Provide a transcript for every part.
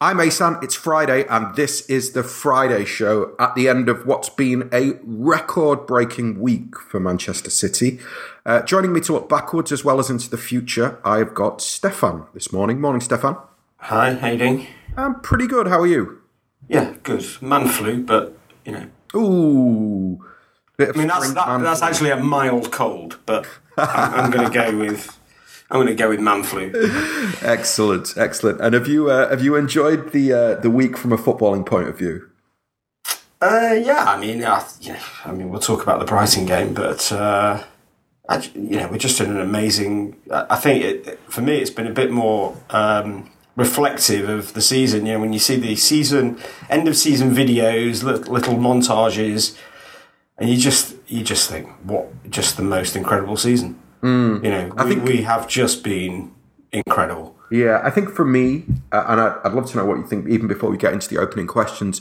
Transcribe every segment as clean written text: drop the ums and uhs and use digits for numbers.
I'm Asan, it's Friday, and this is the Friday show at the end of what's been a record-breaking week for Manchester City. Joining me to look backwards as well as into the future, I've got Stefan this morning. Morning, Stefan. Hi, how you doing? I'm pretty good, how are you? Yeah, good. Man flu, but, you know. Ooh. That's actually a mild cold, but I'm going to go with... I'm going to go with man flu. Excellent, excellent. And have you enjoyed the week from a footballing point of view? Yeah, I mean, we'll talk about the Brighton game, but we're just in an amazing. I think for me, it's been a bit more reflective of the season. You know, when you see the season end of season videos, little montages, and you just think, what just the most incredible season. Mm. You know, I think we have just been incredible. Yeah, I think for me, and I'd love to know what you think, even before we get into the opening questions,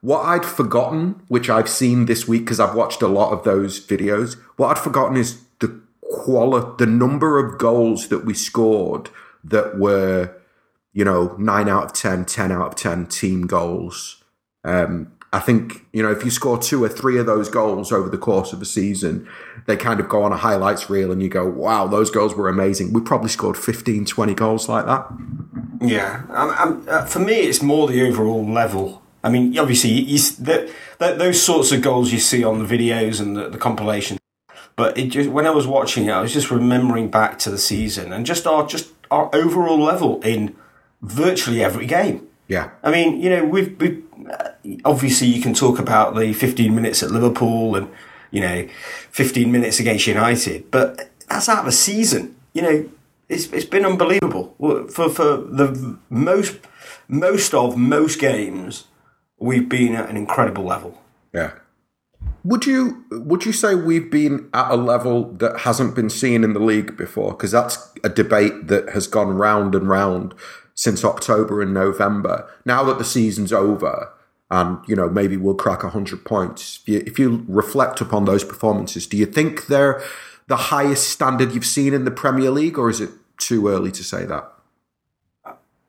what I'd forgotten, which I've seen this week because I've watched a lot of those videos, what I'd forgotten is the number of goals that we scored that were, 9 out of 10, 10 out of 10 team goals. I think, if you score 2 or 3 of those goals over the course of a season, they kind of go on a highlights reel and you go, wow, those goals were amazing. We probably scored 15, 20 goals like that. Yeah. For me, it's more the overall level. I mean, obviously, those sorts of goals you see on the videos and the compilation. But when I was watching it, I was just remembering back to the season and just our overall level in virtually every game. Yeah. I mean, we've obviously, you can talk about the 15 minutes at Liverpool and, 15 minutes against United, but that's out of a season. It's been unbelievable. For the most games, we've been at an incredible level. Yeah. Would you say we've been at a level that hasn't been seen in the league before? Because that's a debate that has gone round and round since October and November. Now that the season's over, and maybe we'll crack 100 points. If you reflect upon those performances, do you think they're the highest standard you've seen in the Premier League, or is it too early to say that?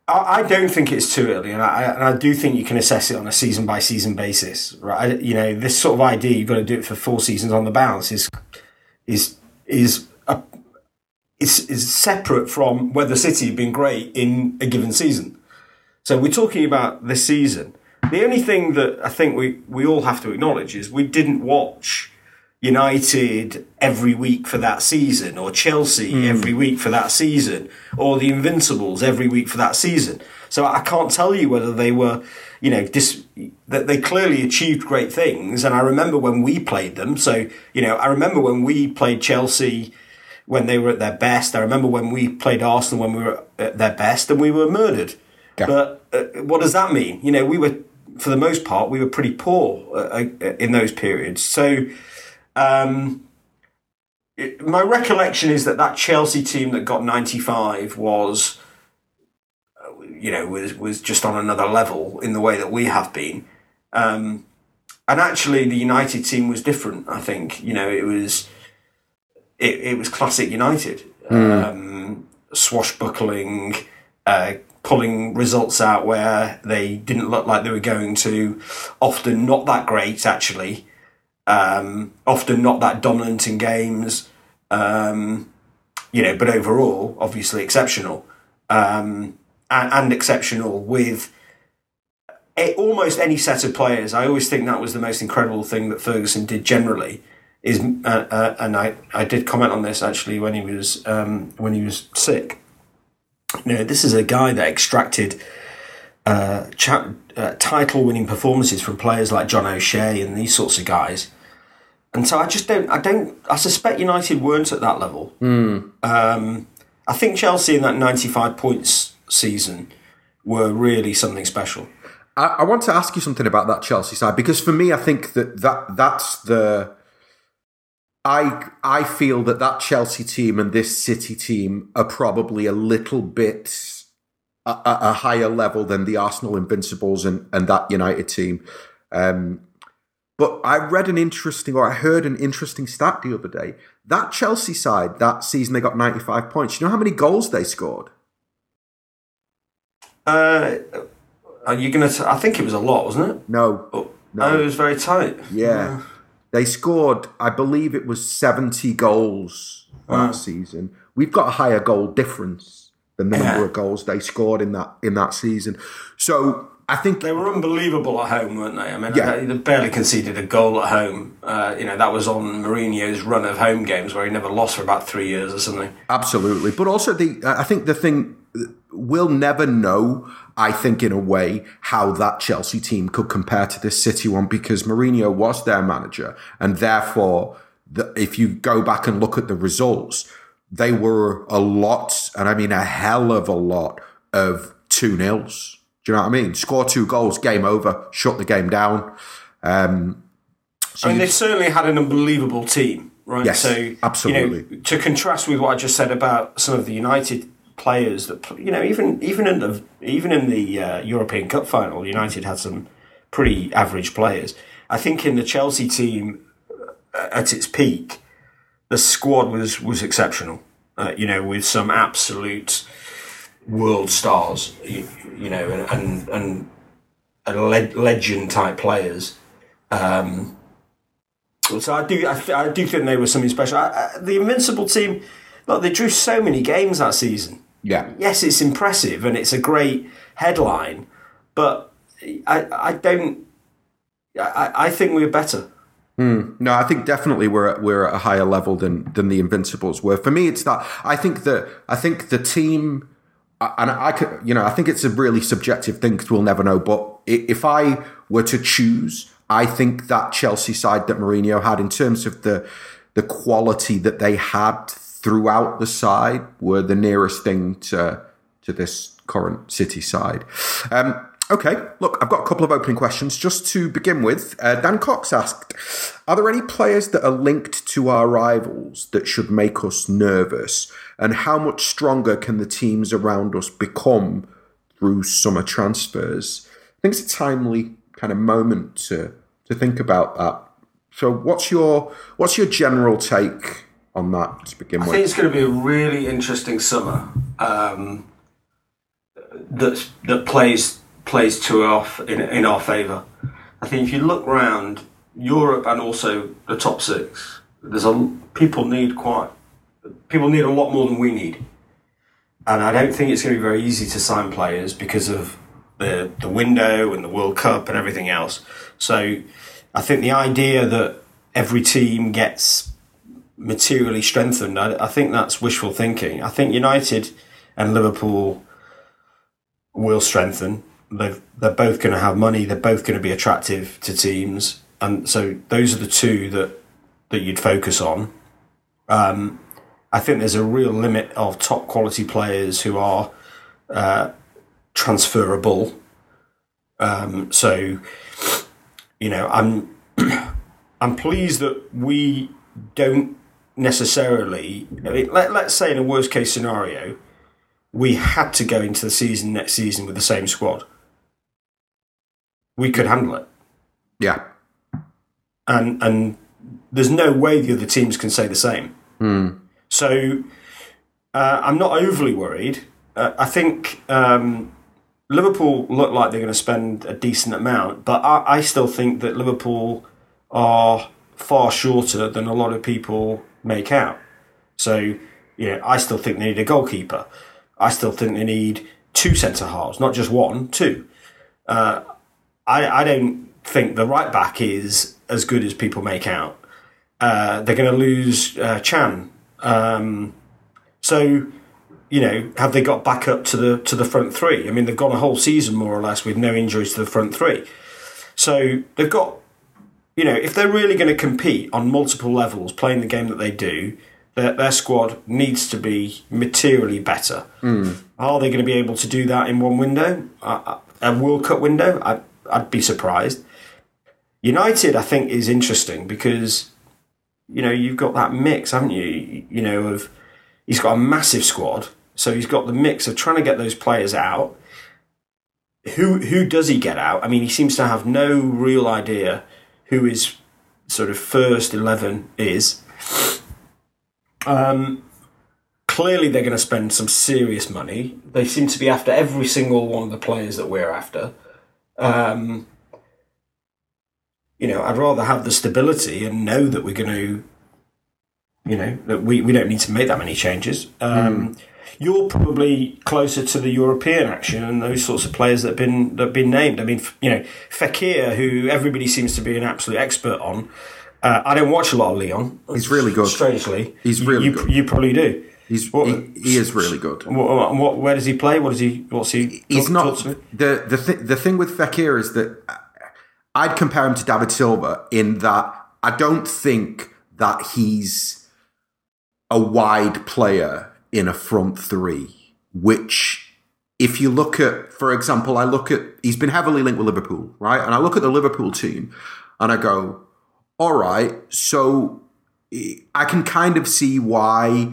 I don't think it's too early, and I do think you can assess it on a season by season basis, right? This sort of idea you've got to do it for 4 seasons on the bounce is separate from whether City have been great in a given season. So we're talking about this season. The only thing that I think we all have to acknowledge is we didn't watch United every week for that season, or Chelsea every week for that season, or the Invincibles every week for that season. So I can't tell you whether they were, that they clearly achieved great things. And I remember when we played them. So, I remember when we played Chelsea when they were at their best. I remember when we played Arsenal when we were at their best and we were murdered. Yeah. But what does that mean? We were, for the most part, we were pretty poor in those periods. So my recollection is that Chelsea team that got 95 was just on another level in the way that we have been. And actually the United team was different, I think. It was classic United, swashbuckling, pulling results out where they didn't look like they were going to, often not that great, actually, often not that dominant in games, but overall, obviously exceptional, and exceptional with almost any set of players. I always think that was the most incredible thing that Ferguson did generally. And I did comment on this actually when he was sick. This is a guy that extracted title-winning performances from players like John O'Shea and these sorts of guys. And so I suspect United weren't at that level. Mm. I think Chelsea in that 95 points season were really something special. I want to ask you something about that Chelsea side, because for me, I think that's the. I feel that Chelsea team and this City team are probably a little bit a higher level than the Arsenal Invincibles and that United team. But I heard an interesting stat the other day. That Chelsea side, that season they got 95 points. You know how many goals they scored? Are you going to... I think it was a lot, wasn't it? No. Oh, no. It was very tight. Yeah. They scored, I believe it was 70 goals last season. We've got a higher goal difference than the number of goals they scored in that season. So... I think they were unbelievable at home, weren't they? I mean, they barely conceded a goal at home. That was on Mourinho's run of home games where he never lost for about 3 years or something. Absolutely. But also, I think the thing, we'll never know, I think, in a way, how that Chelsea team could compare to this City one, because Mourinho was their manager. And therefore, if you go back and look at the results, they were a lot, and I mean a hell of a lot, of 2-0s. Do you know what I mean? Score two goals, game over, shut the game down. They certainly had an unbelievable team, right? Yes, so, absolutely. To contrast with what I just said about some of the United players, that even in the European Cup final, United had some pretty average players. I think in the Chelsea team at its peak, the squad was exceptional. With some absolute world stars, and legend type players. So I do think they were something special. The Invincible team, look, they drew so many games that season. Yeah. Yes, it's impressive and it's a great headline, but I think we're better. No, I think definitely we're at a higher level than the Invincibles were. For me, it's that I think the team. And I think it's a really subjective thing because we'll never know. But if I were to choose, I think that Chelsea side that Mourinho had, in terms of the quality that they had throughout the side, were the nearest thing to this current City side. Okay, look, I've got a couple of opening questions. Just to begin with, Dan Cox asked, are there any players that are linked to our rivals that should make us nervous? And how much stronger can the teams around us become through summer transfers? I think it's a timely kind of moment to think about that. So what's your general take on that to begin with? I think it's going to be a really interesting summer that plays to off in our favour. I think if you look round Europe and also the top six, people need a lot more than we need, and I don't think it's going to be very easy to sign players because of the window and the World Cup and everything else. So I think the idea that every team gets materially strengthened, I think that's wishful thinking. I think United and Liverpool will strengthen. They're both going to have money. They're both going to be attractive to teams, and so those are the two that you'd focus on. I think there's a real limit of top quality players who are transferable. I'm pleased that we don't necessarily. I mean, let's say in a worst case scenario, we had to go into the season next season with the same squad. We could handle it. Yeah. And there's no way the other teams can say the same. Mm. So I'm not overly worried. I think Liverpool look like they're going to spend a decent amount, but I still think that Liverpool are far shorter than a lot of people make out. So, I still think they need a goalkeeper. I still think they need two centre-halves, not just one, two. I don't think the right-back is as good as people make out. They're going to lose Chan. Have they got back up to the front three? I mean, they've gone a whole season, more or less, with no injuries to the front three. So they've got... if they're really going to compete on multiple levels, playing the game that they do, their squad needs to be materially better. Mm. Are they going to be able to do that in one window? A World Cup window? I'd be surprised. United, I think, is interesting because, you've got that mix, haven't you? He's got a massive squad, so he's got the mix of trying to get those players out. Who does he get out? I mean, he seems to have no real idea who his sort of first 11 is. Clearly they're going to spend some serious money. They seem to be after every single one of the players that we're after. You know, I'd rather have the stability and know that we're going to, you know, that we don't need to make that many changes. You're probably closer to the European action and those sorts of players that have been named. I mean, you know, Fekir, who everybody seems to be an absolute expert on. I don't watch a lot of Leon. He's really good. Strangely, he's really good. You probably do. He is really good. What? Where does he play? What is he? What's he? He's not the thing with Fekir is that I'd compare him to David Silva in that I don't think that he's a wide player in a front three, which if you look at, for example, he's been heavily linked with Liverpool, right? And I look at the Liverpool team and I go, all right, so I can kind of see why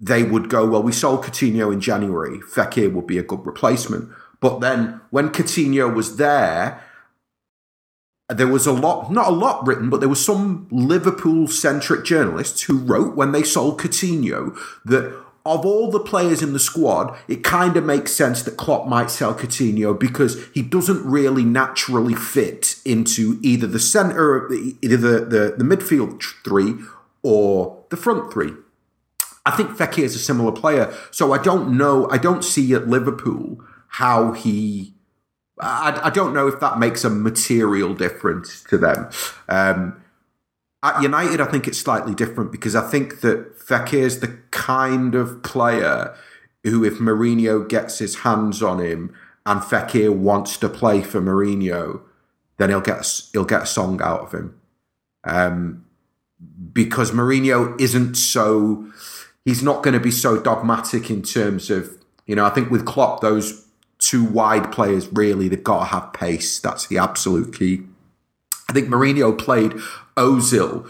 they would go, well, we sold Coutinho in January. Fekir would be a good replacement. But then when Coutinho was there was a lot, not a lot written, but there were some Liverpool-centric journalists who wrote when they sold Coutinho that of all the players in the squad, it kind of makes sense that Klopp might sell Coutinho because he doesn't really naturally fit into either the centre, either the midfield three or the front three. I think Fekir is a similar player. So I don't see at Liverpool how he... I don't know if that makes a material difference to them. At United, I think it's slightly different because I think that Fekir's the kind of player who, if Mourinho gets his hands on him and Fekir wants to play for Mourinho, then he'll get a song out of him. Because Mourinho he's not going to be so dogmatic in terms of, you know, I think with Klopp, those two wide players, really, they've got to have pace. That's the absolute key. I think Mourinho played Ozil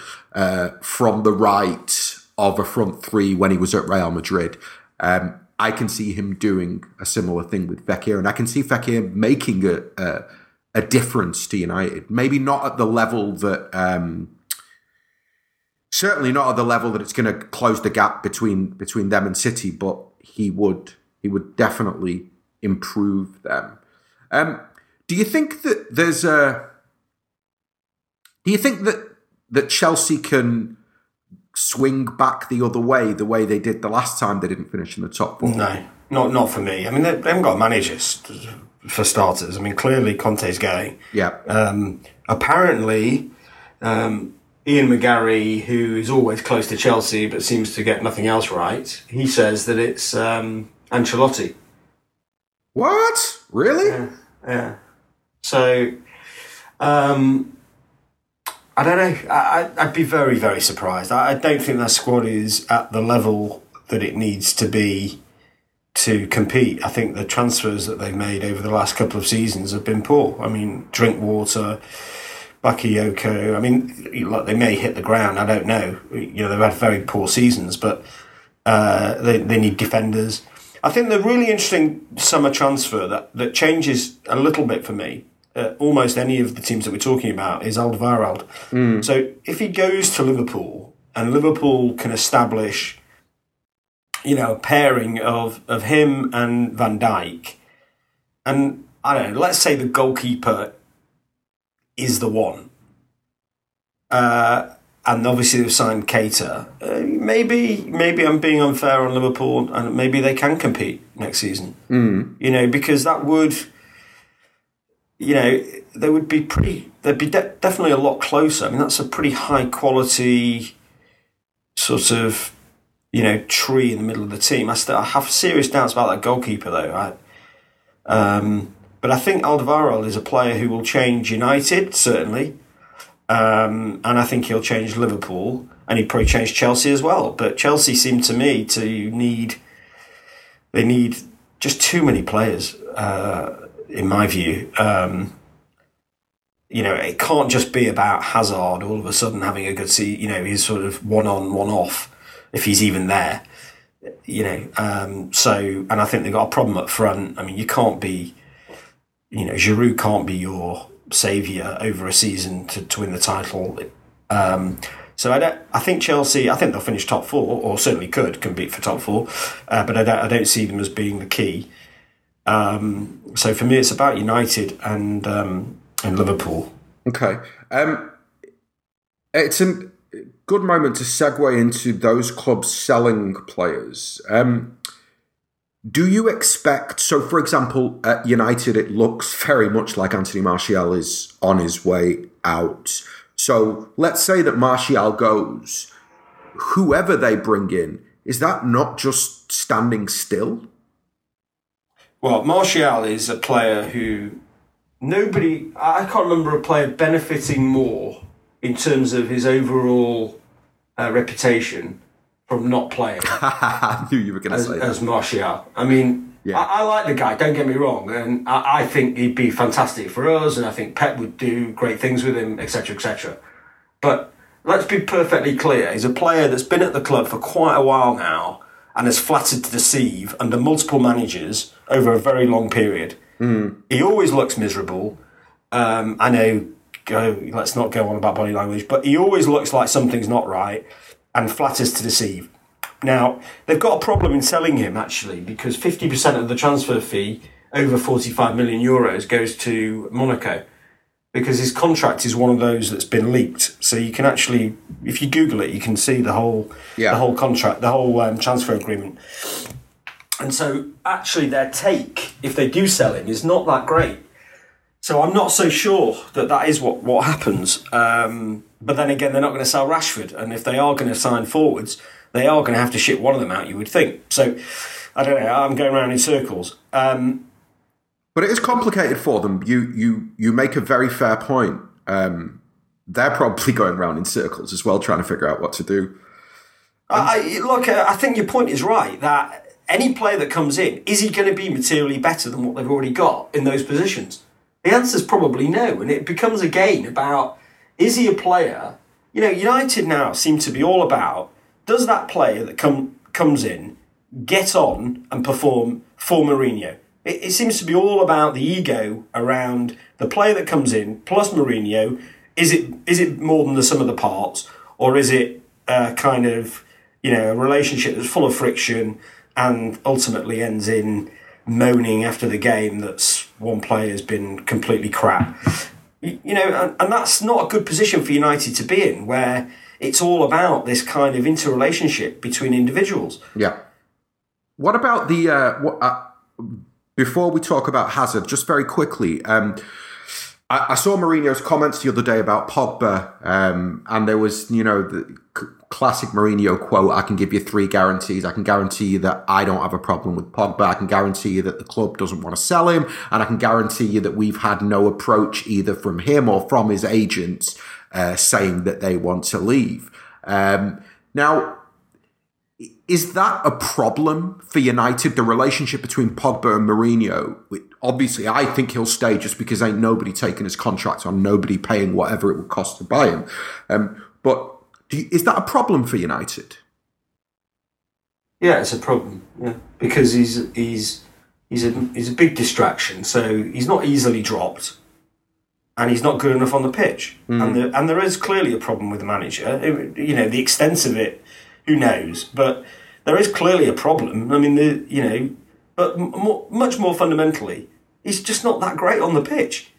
from the right of a front three when he was at Real Madrid. I can see him doing a similar thing with Fekir, and I can see Fekir making a difference to United. Maybe not at the level that... certainly not at the level that it's going to close the gap between them and City, but he would definitely... improve them. Do you think that there's a? Do you think that Chelsea can swing back the other way, the way they did the last time they didn't finish in the top four? No, not for me. I mean, they haven't got managers for starters. I mean, clearly Conte's going. Yeah. Apparently, Ian McGarry, who is always close to Chelsea but seems to get nothing else right, he says that it's Ancelotti. What? Really? Yeah. So, I don't know. I'd be very, very surprised. I don't think that squad is at the level that it needs to be to compete. I think the transfers that they've made over the last couple of seasons have been poor. I mean, Drinkwater, Bakayoko. I mean, like, they may hit the ground. I don't know. You know, they've had very poor seasons, but they need defenders. I think the really interesting summer transfer that changes a little bit for me, almost any of the teams that we're talking about, is Alderweireld. Mm. So if he goes to Liverpool and Liverpool can establish, you know, a pairing of him and Van Dijk, and I don't know, let's say the goalkeeper is the one. And obviously they've signed Keita. Maybe I'm being unfair on Liverpool, and maybe they can compete next season. Mm. You know, because that would, you know, they would be pretty. They'd be definitely a lot closer. I mean, that's a pretty high quality sort of, you know, tree in the middle of the team. I have serious doubts about that goalkeeper though. But I think Alderweireld is a player who will change United certainly. And I think he'll change Liverpool, and he'd probably change Chelsea as well. But Chelsea seemed to me to need just too many players, in my view. You know, it can't just be about Hazard all of a sudden having a good season. You know, he's sort of one on, one off, if he's even there. You know, and I think they've got a problem up front. I mean, you can't be, you know, Giroud can't be your saviour over a season to win the title. I think Chelsea, I think they'll finish top four, or certainly could compete for top four, but I don't see them as being the key. So for me, it's about United and Liverpool. Okay. It's a good moment to segue into those clubs selling players. Do you expect, so for example, at United, it looks very much like Anthony Martial is on his way out. So let's say that Martial goes, whoever they bring in, is that not just standing still? Well, Martial is a player who nobody, I can't remember a player benefiting more in terms of his overall reputation from not playing. I knew you were going to say that. As Martial. I mean, yeah. I like the guy, don't get me wrong. And I think he'd be fantastic for us. And I think Pep would do great things with him, etc., etc. But let's be perfectly clear. He's a player that's been at the club for quite a while now and has flattered to deceive under multiple managers over a very long period. Mm. He always looks miserable. I know, let's not go on about body language, but he always looks like something's not right and flatters to deceive. Now, they've got a problem in selling him, actually, because 50% of the transfer fee, over 45 million euros, goes to Monaco, because his contract is one of those that's been leaked. So you can actually, if you Google it, you can see the whole contract, the whole transfer agreement. And so actually their take, if they do sell him, is not that great. So I'm not so sure that is what happens. But then again, they're not going to sell Rashford. And if they are going to sign forwards, they are going to have to ship one of them out, you would think. So I don't know, I'm going around in circles. But it is complicated for them. You make a very fair point. They're probably going round in circles as well, trying to figure out what to do. I think your point is right, that any player that comes in, is he going to be materially better than what they've already got in those positions? The answer's probably no, and it becomes again about, is he a player? You know, United now seem to be all about, does that player that comes in get on and perform for Mourinho? It seems to be all about the ego around the player that comes in, plus Mourinho. Is it more than the sum of the parts? Or is it kind of, you know, a relationship that's full of friction and ultimately ends in moaning after the game that's one player's been completely crap? You know, and that's not a good position for United to be in, where it's all about this kind of interrelationship between individuals. Yeah. What about the... Before we talk about Hazard, just very quickly, I saw Mourinho's comments the other day about Pogba, and there was, you know, the classic Mourinho quote, I can give you three guarantees. I can guarantee you that I don't have a problem with Pogba. I can guarantee you that the club doesn't want to sell him, and I can guarantee you that we've had no approach either from him or from his agents saying that they want to leave. Now... is that a problem for United, the relationship between Pogba and Mourinho? Obviously, I think he'll stay just because ain't nobody taking his contract on, nobody paying whatever it would cost to buy him. But is that a problem for United? Yeah, it's a problem. Yeah, because he's a big distraction. So he's not easily dropped, and he's not good enough on the pitch. Mm. And there is clearly a problem with the manager. You know, the extent of it, who knows? But there is clearly a problem. I mean, you know, but much more fundamentally, he's just not that great on the pitch.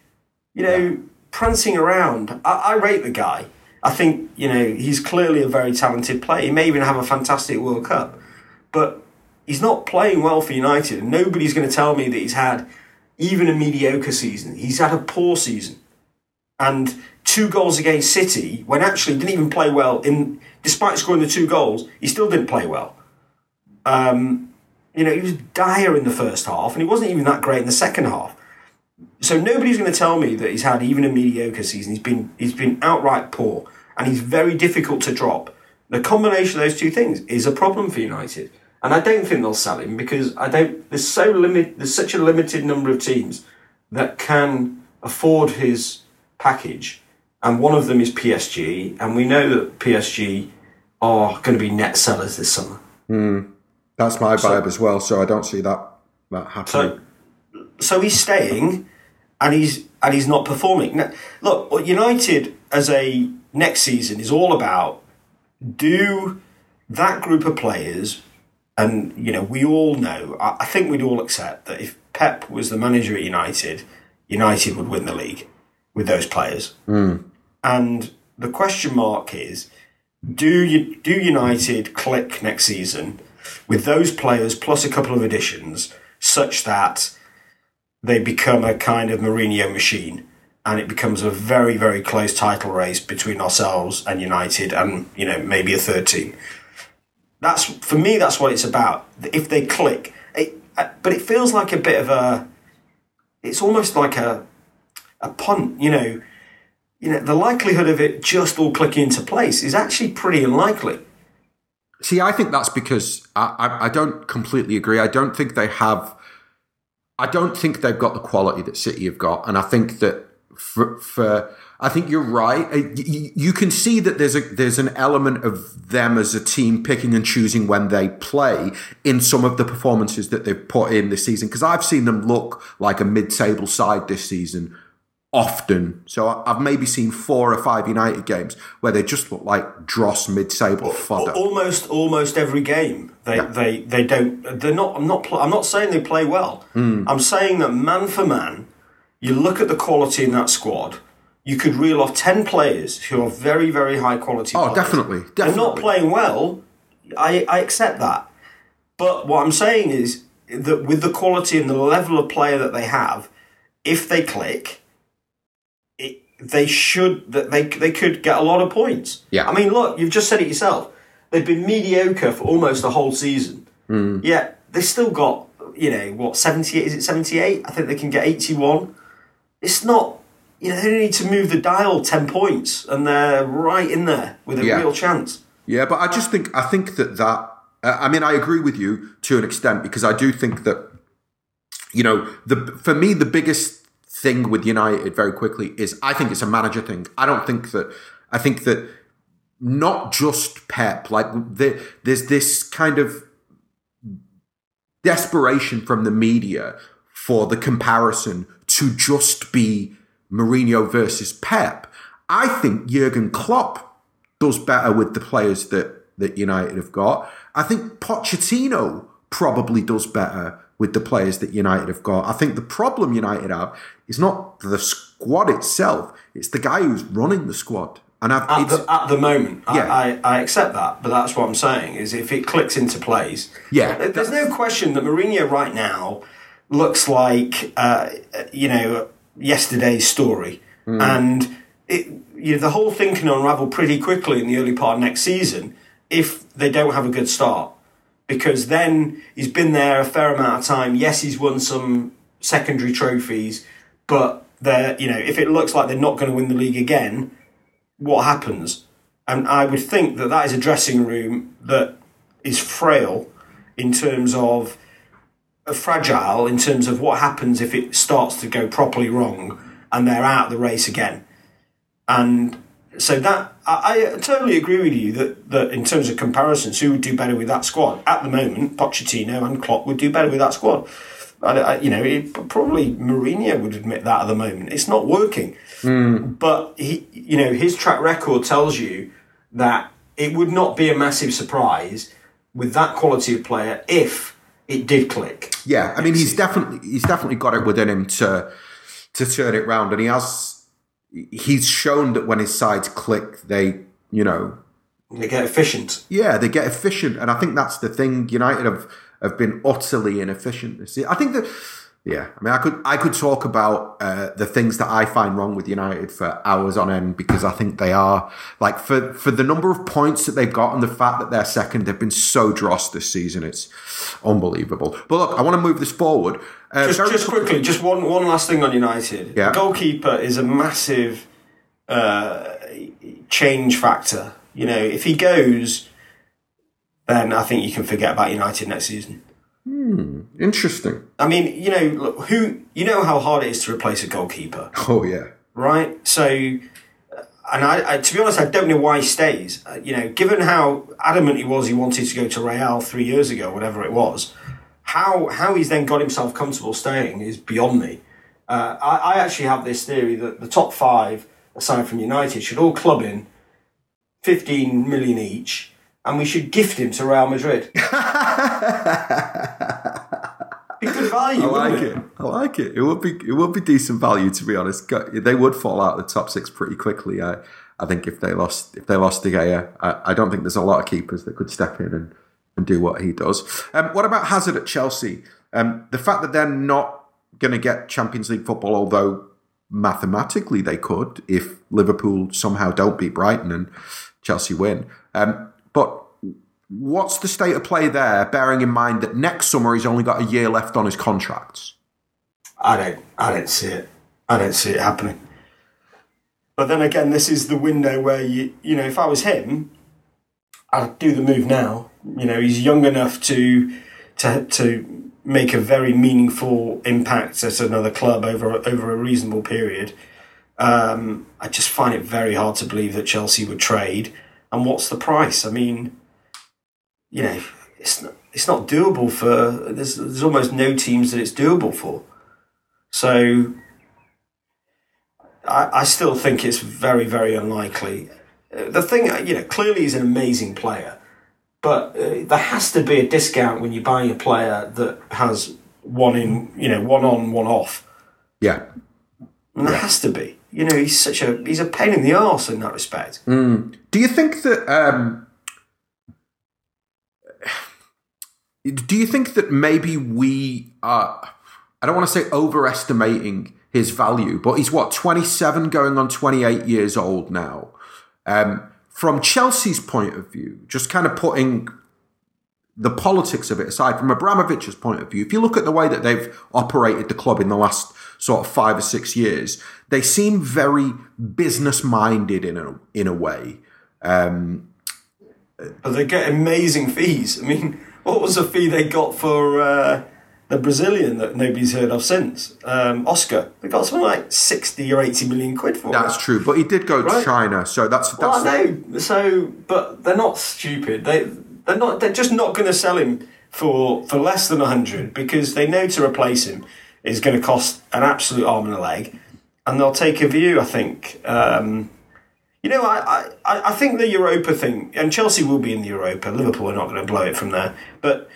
You know, yeah. Prancing around. I rate the guy. I think, you know, he's clearly a very talented player. He may even have a fantastic World Cup. But he's not playing well for United. And nobody's going to tell me that he's had even a mediocre season. He's had a poor season. And 2 goals against City, when actually didn't even play well, despite scoring the 2 goals, he still didn't play well. You know, he was dire in the first half, and he wasn't even that great in the second half. So nobody's going to tell me that he's had even a mediocre season. He's been outright poor, and he's very difficult to drop. The combination of those two things is a problem for United, and I don't think they'll sell him because there's such a limited number of teams that can afford his package. And one of them is PSG, and we know that PSG are going to be net sellers this summer. Mm. That's my vibe as well, so I don't see that happening. So he's staying, and he's not performing. Now, look, United as a next season is all about, do that group of players, and you know we all know. I think we'd all accept that if Pep was the manager at United, United would win the league with those players. Mm. And the question mark is, do United click next season with those players plus a couple of additions such that they become a kind of Mourinho machine and it becomes a very, very close title race between ourselves and United and, you know, maybe a third team? That's, for me, that's what it's about. If they click, but it feels like a bit of a, it's almost like a punt, you know. You know, the likelihood of it just all clicking into place is actually pretty unlikely. See, I think that's because I don't completely agree. I don't think they have. I don't think they've got the quality that City have got, and I think that for I think you're right. You can see that there's an element of them as a team picking and choosing when they play in some of the performances that they've put in this season, because I've seen them look like a mid-table side this season. Often. So I've maybe seen 4 or 5 United games where they just look like dross mid-table fodder. Almost every game, they don't. They're not. I'm not saying they play well. Mm. I'm saying that man for man, you look at the quality in that squad. You could reel off 10 players who are very, very high quality. Oh, definitely. And not playing well. I accept that. But what I'm saying is that with the quality and the level of player that they have, if they click, They could get a lot of points. Yeah. I mean, look, you've just said it yourself. They've been mediocre for almost the whole season. Mm. Yeah, they've still got, you know, what, 78? Is it 78? I think they can get 81. It's not, you know, they don't need to move the dial 10 points and they're right in there with a real chance. Yeah, but I think that I mean, I agree with you to an extent, because I do think that, you know, for me, the biggest thing with United very quickly is, I think it's a manager thing. I think that not just Pep, like there's this kind of desperation from the media for the comparison to just be Mourinho versus Pep. I think Jurgen Klopp does better with the players that United have got. I think Pochettino probably does better with the players that United have got. I think the problem United have is not the squad itself, it's the guy who's running the squad. And at the moment, yeah. I accept that, but that's what I'm saying, is if it clicks into place. Yeah. There's no question that Mourinho right now looks like, you know, yesterday's story. Mm. And the whole thing can unravel pretty quickly in the early part of next season if they don't have a good start. Because then he's been there a fair amount of time. Yes, he's won some secondary trophies, but if it looks like they're not going to win the league again, what happens? And I would think that that is a dressing room that is frail in terms of fragile, in terms of what happens if it starts to go properly wrong and they're out of the race again. And so that I totally agree with you that in terms of comparisons, who would do better with that squad at the moment? Pochettino and Klopp would do better with that squad. Probably Mourinho would admit that at the moment. It's not working, but he, you know, his track record tells you that it would not be a massive surprise with that quality of player if it did click. Yeah, I mean, he's definitely got it within him to turn it round, and he has. He's shown that when his sides click, they get efficient. Yeah, they get efficient. And I think that's the thing. United have been utterly inefficient this year. I think that, yeah, I mean, I could talk about the things that I find wrong with United for hours on end, because I think they are, like, for the number of points that they've got and the fact that they're second, they've been so dross this season. It's unbelievable. But look, I want to move this forward. Just one last thing on United. Yeah. The goalkeeper is a massive change factor. You know, if he goes, then I think you can forget about United next season. Interesting. I mean, you know, look, how hard it is to replace a goalkeeper. Oh, yeah. Right? So, and I to be honest, I don't know why he stays. You know, given how adamant he was he wanted to go to Real 3 years ago, whatever it was, how he's then got himself comfortable staying is beyond me. I actually have this theory that the top 5, aside from United, should all club in 15 million each, and we should gift him to Real Madrid. Be good value. buy you. I like it. It would be decent value, to be honest. They would fall out of the top six pretty quickly. I think if they lost De Gea, I don't think there's a lot of keepers that could step in and do what he does. What about Hazard at Chelsea? The fact that they're not going to get Champions League football, although mathematically they could if Liverpool somehow don't beat Brighton and Chelsea win. But what's the state of play there, bearing in mind that next summer he's only got a year left on his contract? I don't see it. I don't see it happening. But then again, this is the window where you know, if I was him, I'd do the move now. You know, he's young enough to make a very meaningful impact at another club over a reasonable period. I just find it very hard to believe that Chelsea would trade. And what's the price? I mean, you know, it's not doable for. There's almost no teams that it's doable for. So I still think it's very, very unlikely. The thing, you know, clearly he's an amazing player. But there has to be a discount when you're buying a player that has one on, one off. Yeah. And there has to be. You know, he's a pain in the arse in that respect. Mm. Do you think that? Do you think that maybe we are? I don't want to say overestimating his value, but he's 27, going on 28 years old now. From Chelsea's point of view, just kind of putting the politics of it aside, from Abramovich's point of view, if you look at the way that they've operated the club in the last sort of 5 or 6 years, they seem very business-minded in a way. They get amazing fees. I mean, what was the fee they got for the Brazilian that nobody's heard of since? Oscar. They got something like 60 or 80 million quid for it. That's true, but he did go to China, so that's... Well, I know, so, but they're not stupid. They're just not going to sell him for less than 100 because they know to replace him is going to cost an absolute arm and a leg, and they'll take a view, I think. You know, I think the Europa thing, and Chelsea will be in the Europa, Liverpool are not going to blow it from there, but...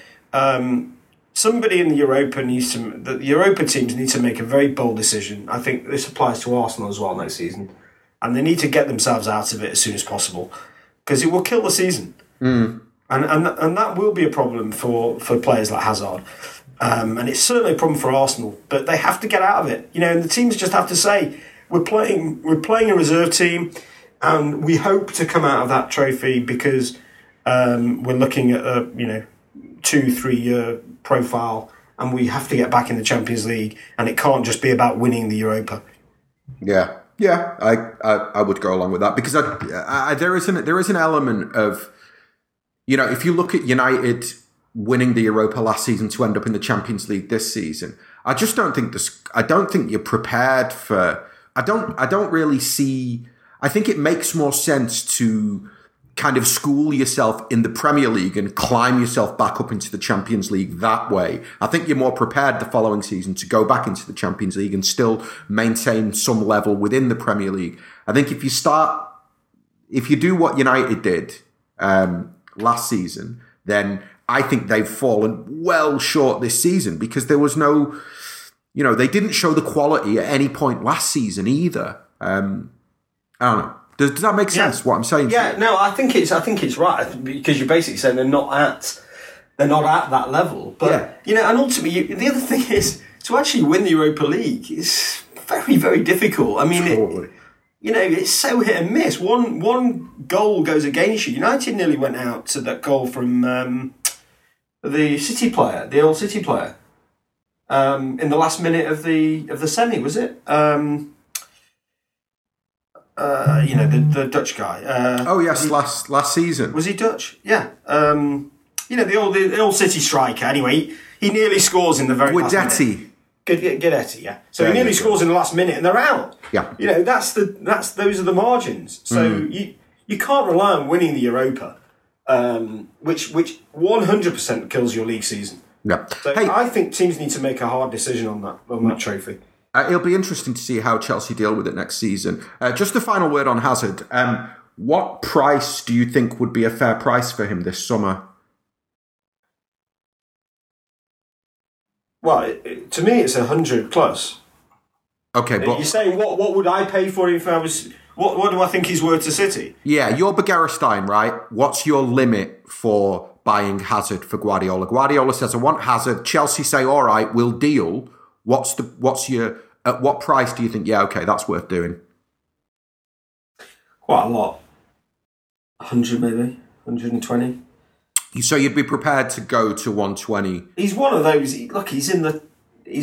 Somebody in the Europa the Europa teams need to make a very bold decision. I think this applies to Arsenal as well next season. And they need to get themselves out of it as soon as possible because it will kill the season. Mm. And that will be a problem for players like Hazard. And it's certainly a problem for Arsenal, but they have to get out of it. You know, and the teams just have to say, we're playing a reserve team and we hope to come out of that trophy because we're looking at, 2-3 year profile, and we have to get back in the Champions League, and it can't just be about winning the Europa. Yeah, I would go along with that because there is an element of, you know, if you look at United winning the Europa last season to end up in the Champions League this season, I just don't think this. I don't think you're prepared for. I don't really see. I think it makes more sense to kind of school yourself in the Premier League and climb yourself back up into the Champions League that way. I think you're more prepared the following season to go back into the Champions League and still maintain some level within the Premier League. I think if you do what United did last season, then I think they've fallen well short this season because there was no, you know, they didn't show the quality at any point last season either. I don't know. Does that make sense? Yeah. What I'm saying? Yeah, no, I think it's right because you're basically saying they're not at that level. But you know, and ultimately, the other thing is to actually win the Europa League is very, very difficult. I mean, it's so hit and miss. One goal goes against you. United nearly went out to that goal from the old City player, in the last minute of the semi, was it? The Dutch guy. Last season. Was he Dutch? Yeah. The old City striker. Anyway, he nearly scores in the very last minute. Guidetti, yeah. So there he nearly scores in the last minute, and they're out. Yeah. You know, those are the margins. So you can't rely on winning the Europa, which 100% kills your league season. Yeah. So I think teams need to make a hard decision on that trophy. It'll be interesting to see how Chelsea deal with it next season. Just a final word on Hazard. What price do you think would be a fair price for him this summer? Well, to me, it's 100 plus. Okay, but... You're saying, what would I pay for him if I was... What do I think he's worth to City? Yeah, you're Bergerstein, right? What's your limit for buying Hazard for Guardiola? Guardiola says, I want Hazard. Chelsea say, all right, we'll deal. What's your... At what price do you think, yeah, okay, that's worth doing? Quite a lot. 100 maybe, 120. So you'd be prepared to go to 120? He's one of those... Look, he's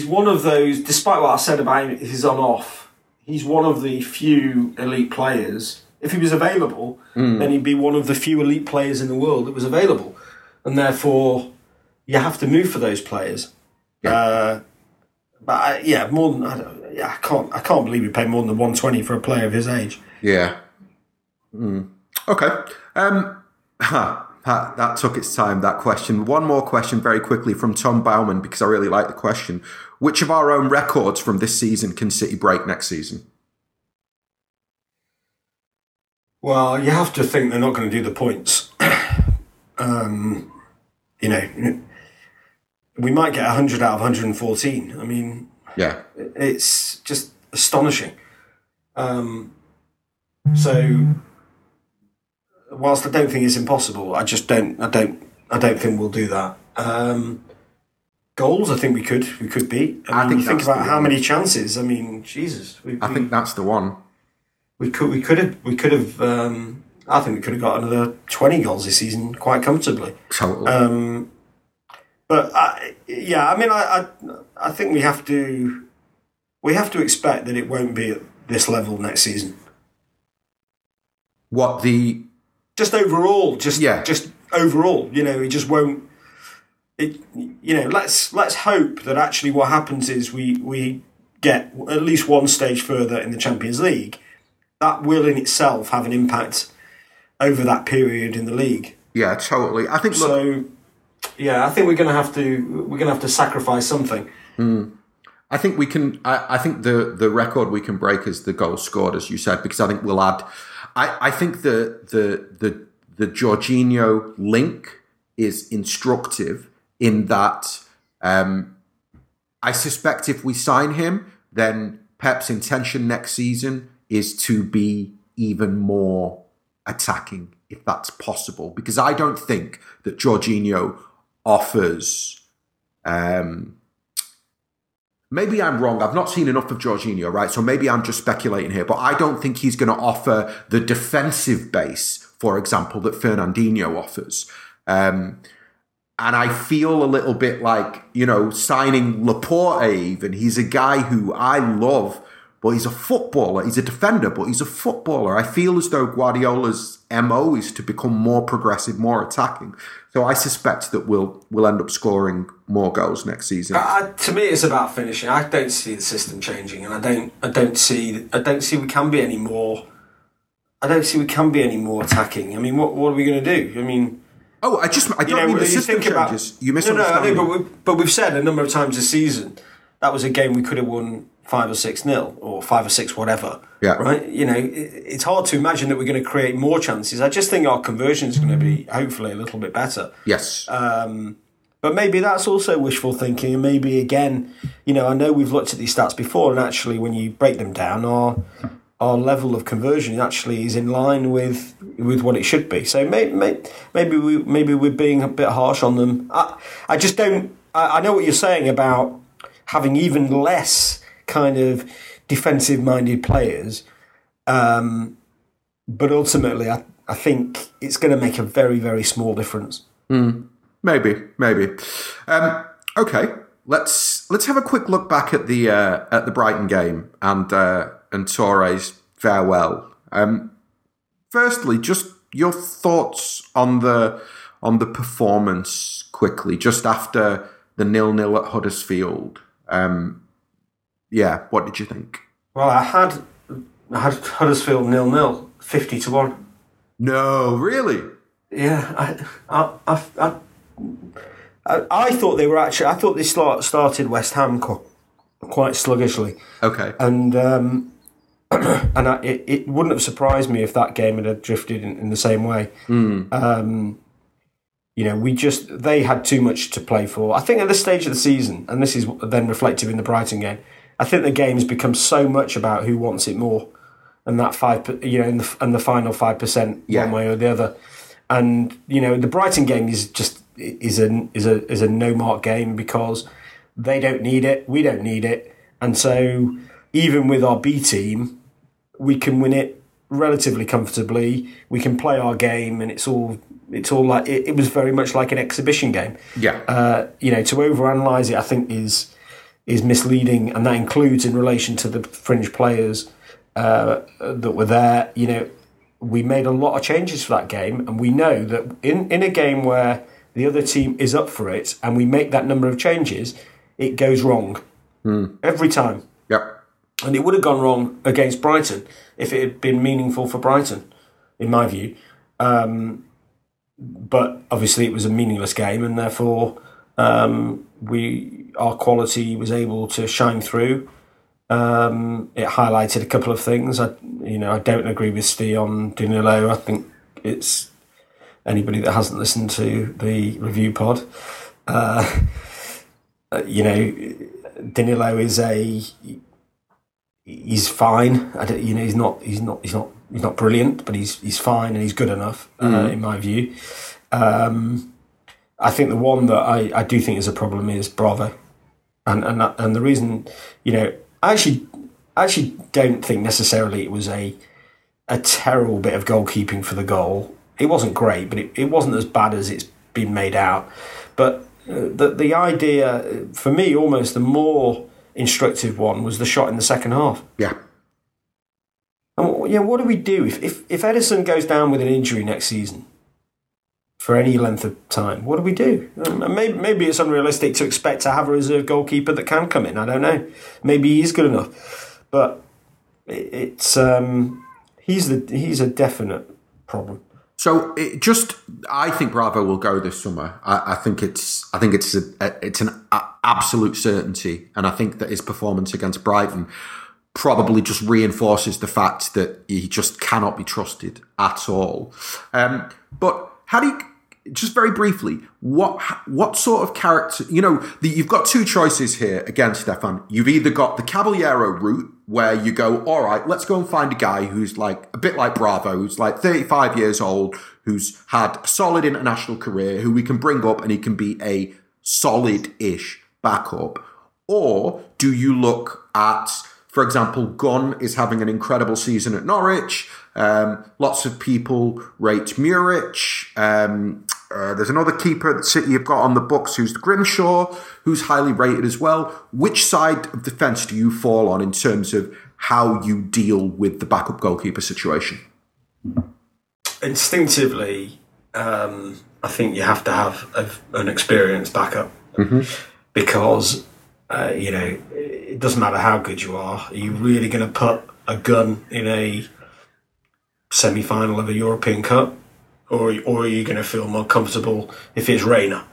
one of those... Despite what I said about him, he's on off. He's one of the few elite players. If he was available, then he'd be one of the few elite players in the world that was available. And therefore, you have to move for those players. Yeah. More than... I can't believe we pay more than 120 for a player of his age. Yeah. Mm. Okay. That took its time, that question. One more question very quickly from Tom Bauman, because I really like the question. Which of our own records from this season can City break next season? Well, you have to think they're not going to do the points. We might get 100 out of 114. I mean, yeah, it's just astonishing. So... Whilst I don't think it's impossible, I don't think we'll do that. Goals, I think we could beat. I think about how many chances. I mean, Jesus. I think that's the one. We could have. I think we could have got another 20 goals this season quite comfortably. Totally. I think we have to expect that it won't be at this level next season. What the. Just overall, it just won't. It, let's hope that actually what happens is we get at least one stage further in the Champions League. That will in itself have an impact over that period in the league. Yeah, totally. I think so. I think we're going to have to sacrifice something. Mm. I think we can. I think the record we can break is the goals scored, as you said, because I think we'll add. I think the Jorginho link is instructive in that I suspect if we sign him, then Pep's intention next season is to be even more attacking, if that's possible. Because I don't think that Jorginho offers... Maybe I'm wrong. I've not seen enough of Jorginho, right? So maybe I'm just speculating here, but I don't think he's going to offer the defensive base, for example, that Fernandinho offers. And I feel a little bit like, signing Laporte even. He's a guy who I love, but he's a footballer. He's a defender, but he's a footballer. I feel as though Guardiola's MO is to become more progressive, more attacking. So I suspect that we'll end up scoring more goals next season. To me, it's about finishing. I don't see the system changing, and I don't see we can be any more attacking. I mean, what are we going to do? I mean, I don't mean the system changes. You misunderstand. No, but we've said a number of times this season that was a game we could have won 5 or 6-0 or 5 or 6 whatever. Yeah. Right. It's hard to imagine that we're going to create more chances. I just think our conversion is going to be hopefully a little bit better. Yes. But maybe that's also wishful thinking. And maybe again, I know we've looked at these stats before, and actually, when you break them down, our level of conversion actually is in line with what it should be. So maybe we're being a bit harsh on them. I just don't. I know what you're saying about having even less kind of defensive-minded players. But ultimately, I think it's going to make a very, very small difference. Mm, maybe. Okay, let's have a quick look back at the Brighton game and Torre's farewell. Firstly, just your thoughts on the performance quickly, just after the 0-0 at Huddersfield. Yeah, what did you think? Well, I had Huddersfield 0-0, 50-1. No, really? Yeah, I thought they were actually. I thought they started West Ham quite sluggishly. Okay, and it wouldn't have surprised me if that game had drifted in the same way. Mm. You know, they had too much to play for. I think at this stage of the season, and this is then reflective in the Brighton game, I think the game's become so much about who wants it more, and that 5%, you know, and the final 5%, one way or the other. And you know, the Brighton game is a no mark game because they don't need it, we don't need it, and so even with our B team, we can win it relatively comfortably. We can play our game, and it's all like it was very much like an exhibition game. Yeah, you know, to overanalyze it, I think is misleading, and that includes in relation to the fringe players that were there. You know, we made a lot of changes for that game, and we know that in a game where the other team is up for it, and we make that number of changes, it goes wrong every time. Yep. And it would have gone wrong against Brighton if it had been meaningful for Brighton, in my view. But obviously, it was a meaningless game, and therefore, our quality was able to shine through. It highlighted a couple of things. I don't agree with Steve on Danilo. I think it's anybody that hasn't listened to the review pod. You know, Danilo he's fine. He's not brilliant, but he's fine and he's good enough in my view. I think the one that I do think is a problem is Bravo, and the reason, you know, I actually don't think necessarily it was a terrible bit of goalkeeping for the goal. It wasn't great, but it wasn't as bad as it's been made out. But the idea for me, almost the more instructive one, was the shot in the second half. Yeah. And yeah, what do we do if Edison goes down with an injury next season for any length of time? What do we do? And maybe it's unrealistic to expect to have a reserve goalkeeper that can come in. I don't know. Maybe he's good enough, but it's he's a definite problem. So I think Bravo will go this summer. I think it's an absolute certainty, and I think that his performance against Brighton probably just reinforces the fact that he just cannot be trusted at all. But how do you, just very briefly, what sort of character? You know, you've got two choices here again, Stefan. You've either got the Caballero route, where you go, all right, let's go and find a guy who's like a bit like Bravo, who's like 35 years old, who's had a solid international career, who we can bring up and he can be a solid-ish backup. Or do you look at, for example, Gunn is having an incredible season at Norwich. Lots of people rate Muric. There's another keeper that City have got on the books who's Grimshaw, who's highly rated as well. Which side of the fence do you fall on in terms of how you deal with the backup goalkeeper situation? Instinctively, I think you have to have an experienced backup because, you know, it doesn't matter how good you are. Are you really going to put a Gunn in a semi-final of a European Cup? Or are you going to feel more comfortable if it's Reina?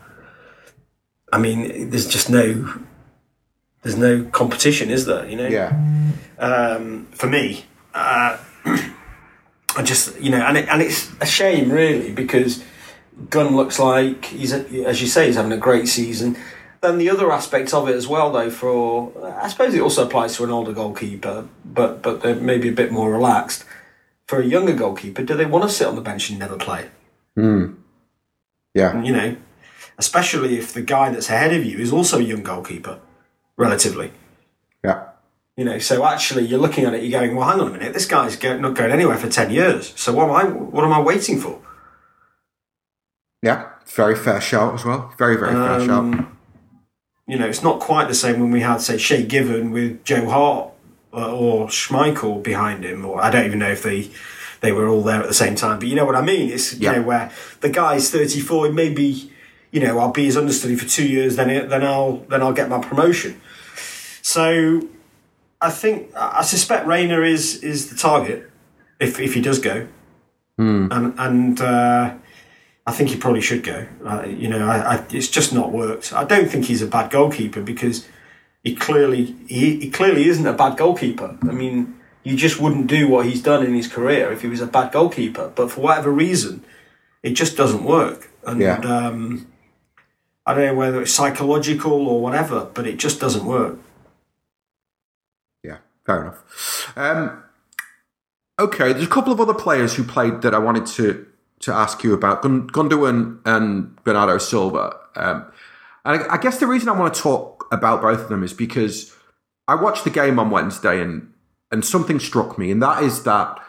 I mean, there's no competition, is there? You know. Yeah. For me, I just, you know, and it's a shame really, because Gunn looks like he's having a great season. Then the other aspect of it as well, though, I suppose it also applies to an older goalkeeper, but they're maybe a bit more relaxed. For a younger goalkeeper, do they want to sit on the bench and never play? Yeah. You know, especially if the guy that's ahead of you is also a young goalkeeper, relatively. Yeah. You know, so actually you're looking at it, you're going, well, hang on a minute, this guy's not going anywhere for 10 years, so what am I waiting for? Yeah, very fair shout as well. Very, very fair shout. You know, it's not quite the same when we had, say, Shea Given with Joe Hart, or Schmeichel behind him, or I don't even know if they were all there at the same time. But you know what I mean? It's, you know, where the guy's 34, maybe, you know, I'll be his understudy for 2 years, then I'll get my promotion. So I suspect Reina is the target if he does go, and I think he probably should go. You know, it's just not worked. I don't think he's a bad goalkeeper, because He clearly isn't a bad goalkeeper. I mean, you just wouldn't do what he's done in his career if he was a bad goalkeeper. But for whatever reason, it just doesn't work. And yeah. I don't know whether it's psychological or whatever, but it just doesn't work. Yeah, fair enough. Okay, there's a couple of other players who played that I wanted to ask you about, Gundogan and Bernardo Silva. And I guess the reason I want to talk about both of them is because I watched the game on Wednesday and something struck me, and that is that,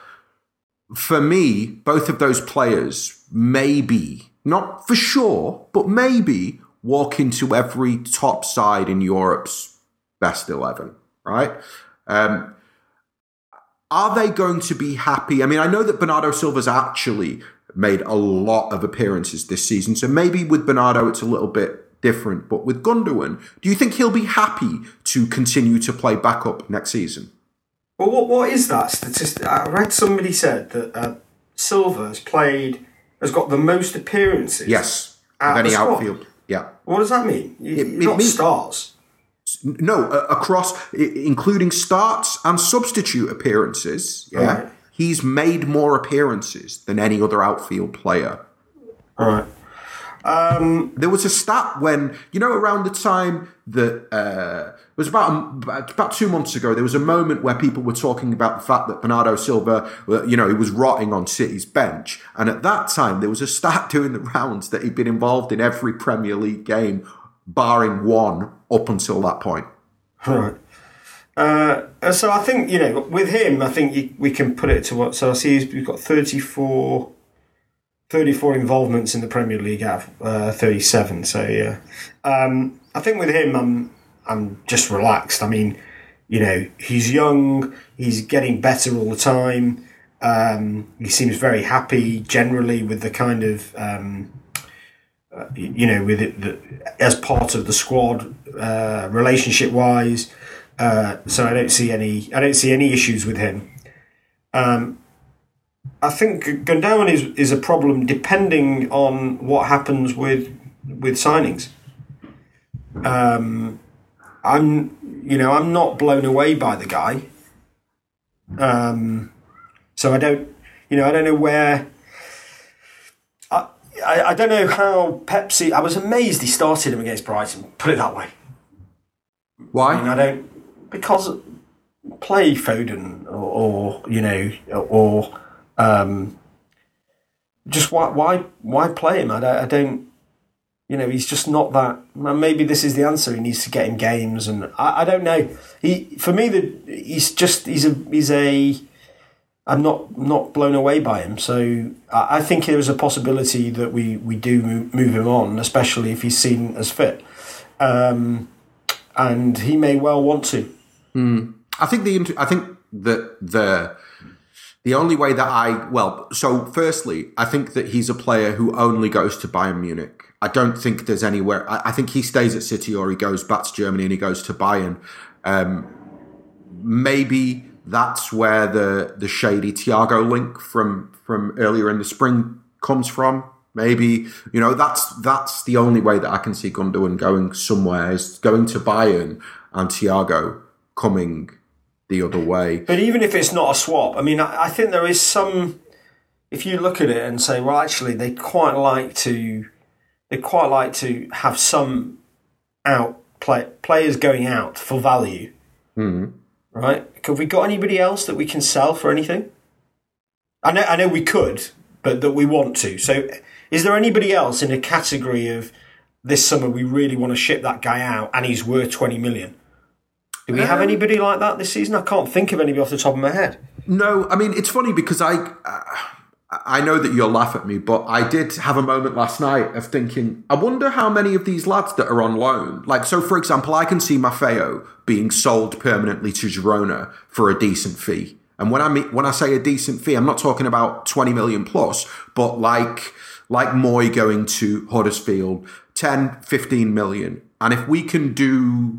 for me, both of those players maybe, not for sure, but maybe walk into every top side in Europe's best 11, right? Are they going to be happy? I mean, I know that Bernardo Silva's actually made a lot of appearances this season, so maybe with Bernardo it's a little bit different, but with Gundogan, do you think he'll be happy to continue to play back up next season? Well, what is that statistic? I read somebody said that Silva has got the most appearances. Yes, of any outfield. Yeah. What does that mean? It means starts. No, across, including starts and substitute appearances. Yeah, right. He's made more appearances than any other outfield player. All right. There was a stat when, you know, around the time that it was about 2 months ago, there was a moment where people were talking about the fact that Bernardo Silva, you know, he was rotting on City's bench. And at that time, there was a stat doing the rounds that he'd been involved in every Premier League game, barring one up until that point. All right. So I think, you know, with him, I think we can put it to what? So I see we've got 34 involvements in the Premier League out of 37. So yeah, I think with him, I'm just relaxed. I mean, you know, he's young, he's getting better all the time. He seems very happy generally with the kind of you know, with it as part of the squad, relationship wise. So I don't see any issues with him. I think Gundogan is a problem depending on what happens with signings. I'm not blown away by the guy. So I don't know where. I don't know how Pepsi. I was amazed he started him against Brighton. Put it that way. Why? Because play Foden or. Just why play him? I don't, you know, he's just not that. Maybe this is the answer. He needs to get in games, and I don't know. He's I'm not blown away by him. So I think there is a possibility that we do move him on, especially if he's seen as fit, and he may well want to. The only way that firstly, I think that he's a player who only goes to Bayern Munich. I don't think there's anywhere. I think he stays at City or he goes back to Germany and he goes to Bayern. Maybe that's where the shady Thiago link from earlier in the spring comes from. Maybe, you know, that's the only way that I can see Gundogan going somewhere is going to Bayern and Thiago coming the other way. But even if it's not a swap, I mean, I think there is some. If you look at it and say, well, actually, they quite like to have some players going out for value, mm-hmm. Right? Have we got anybody else that we can sell for anything? I know we could, but that we want to. So, is there anybody else in a category of this summer we really want to ship that guy out and he's worth 20 million? Do we have anybody like that this season? I can't think of anybody off the top of my head. No, I mean, it's funny because I know that you'll laugh at me, but I did have a moment last night of thinking, I wonder how many of these lads that are on loan, like, so for example, I can see Maffeo being sold permanently to Girona for a decent fee. And when I say a decent fee, I'm not talking about 20 million plus, but like Moy going to Huddersfield, 10, 15 million. And if we can do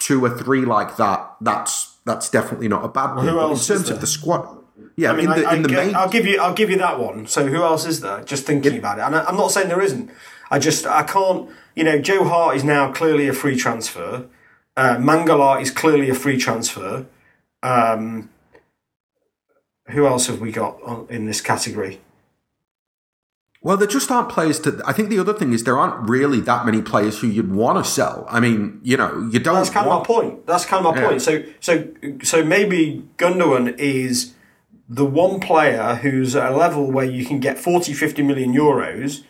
2 or 3 like that, that's definitely not a bad one. Well, in terms of the squad, yeah, I mean, I'll give you that one. So who else is there? Just thinking about it, and I'm not saying there isn't. I can't. You know, Joe Hart is now clearly a free transfer. Mangala is clearly a free transfer. Who else have we got in this category? Well, there just aren't players to... I think the other thing is there aren't really that many players who you'd want to sell. I mean, you know, you don't... That's kind of my point. So maybe Gundogan is the one player who's at a level where you can get 40, 50 million euros,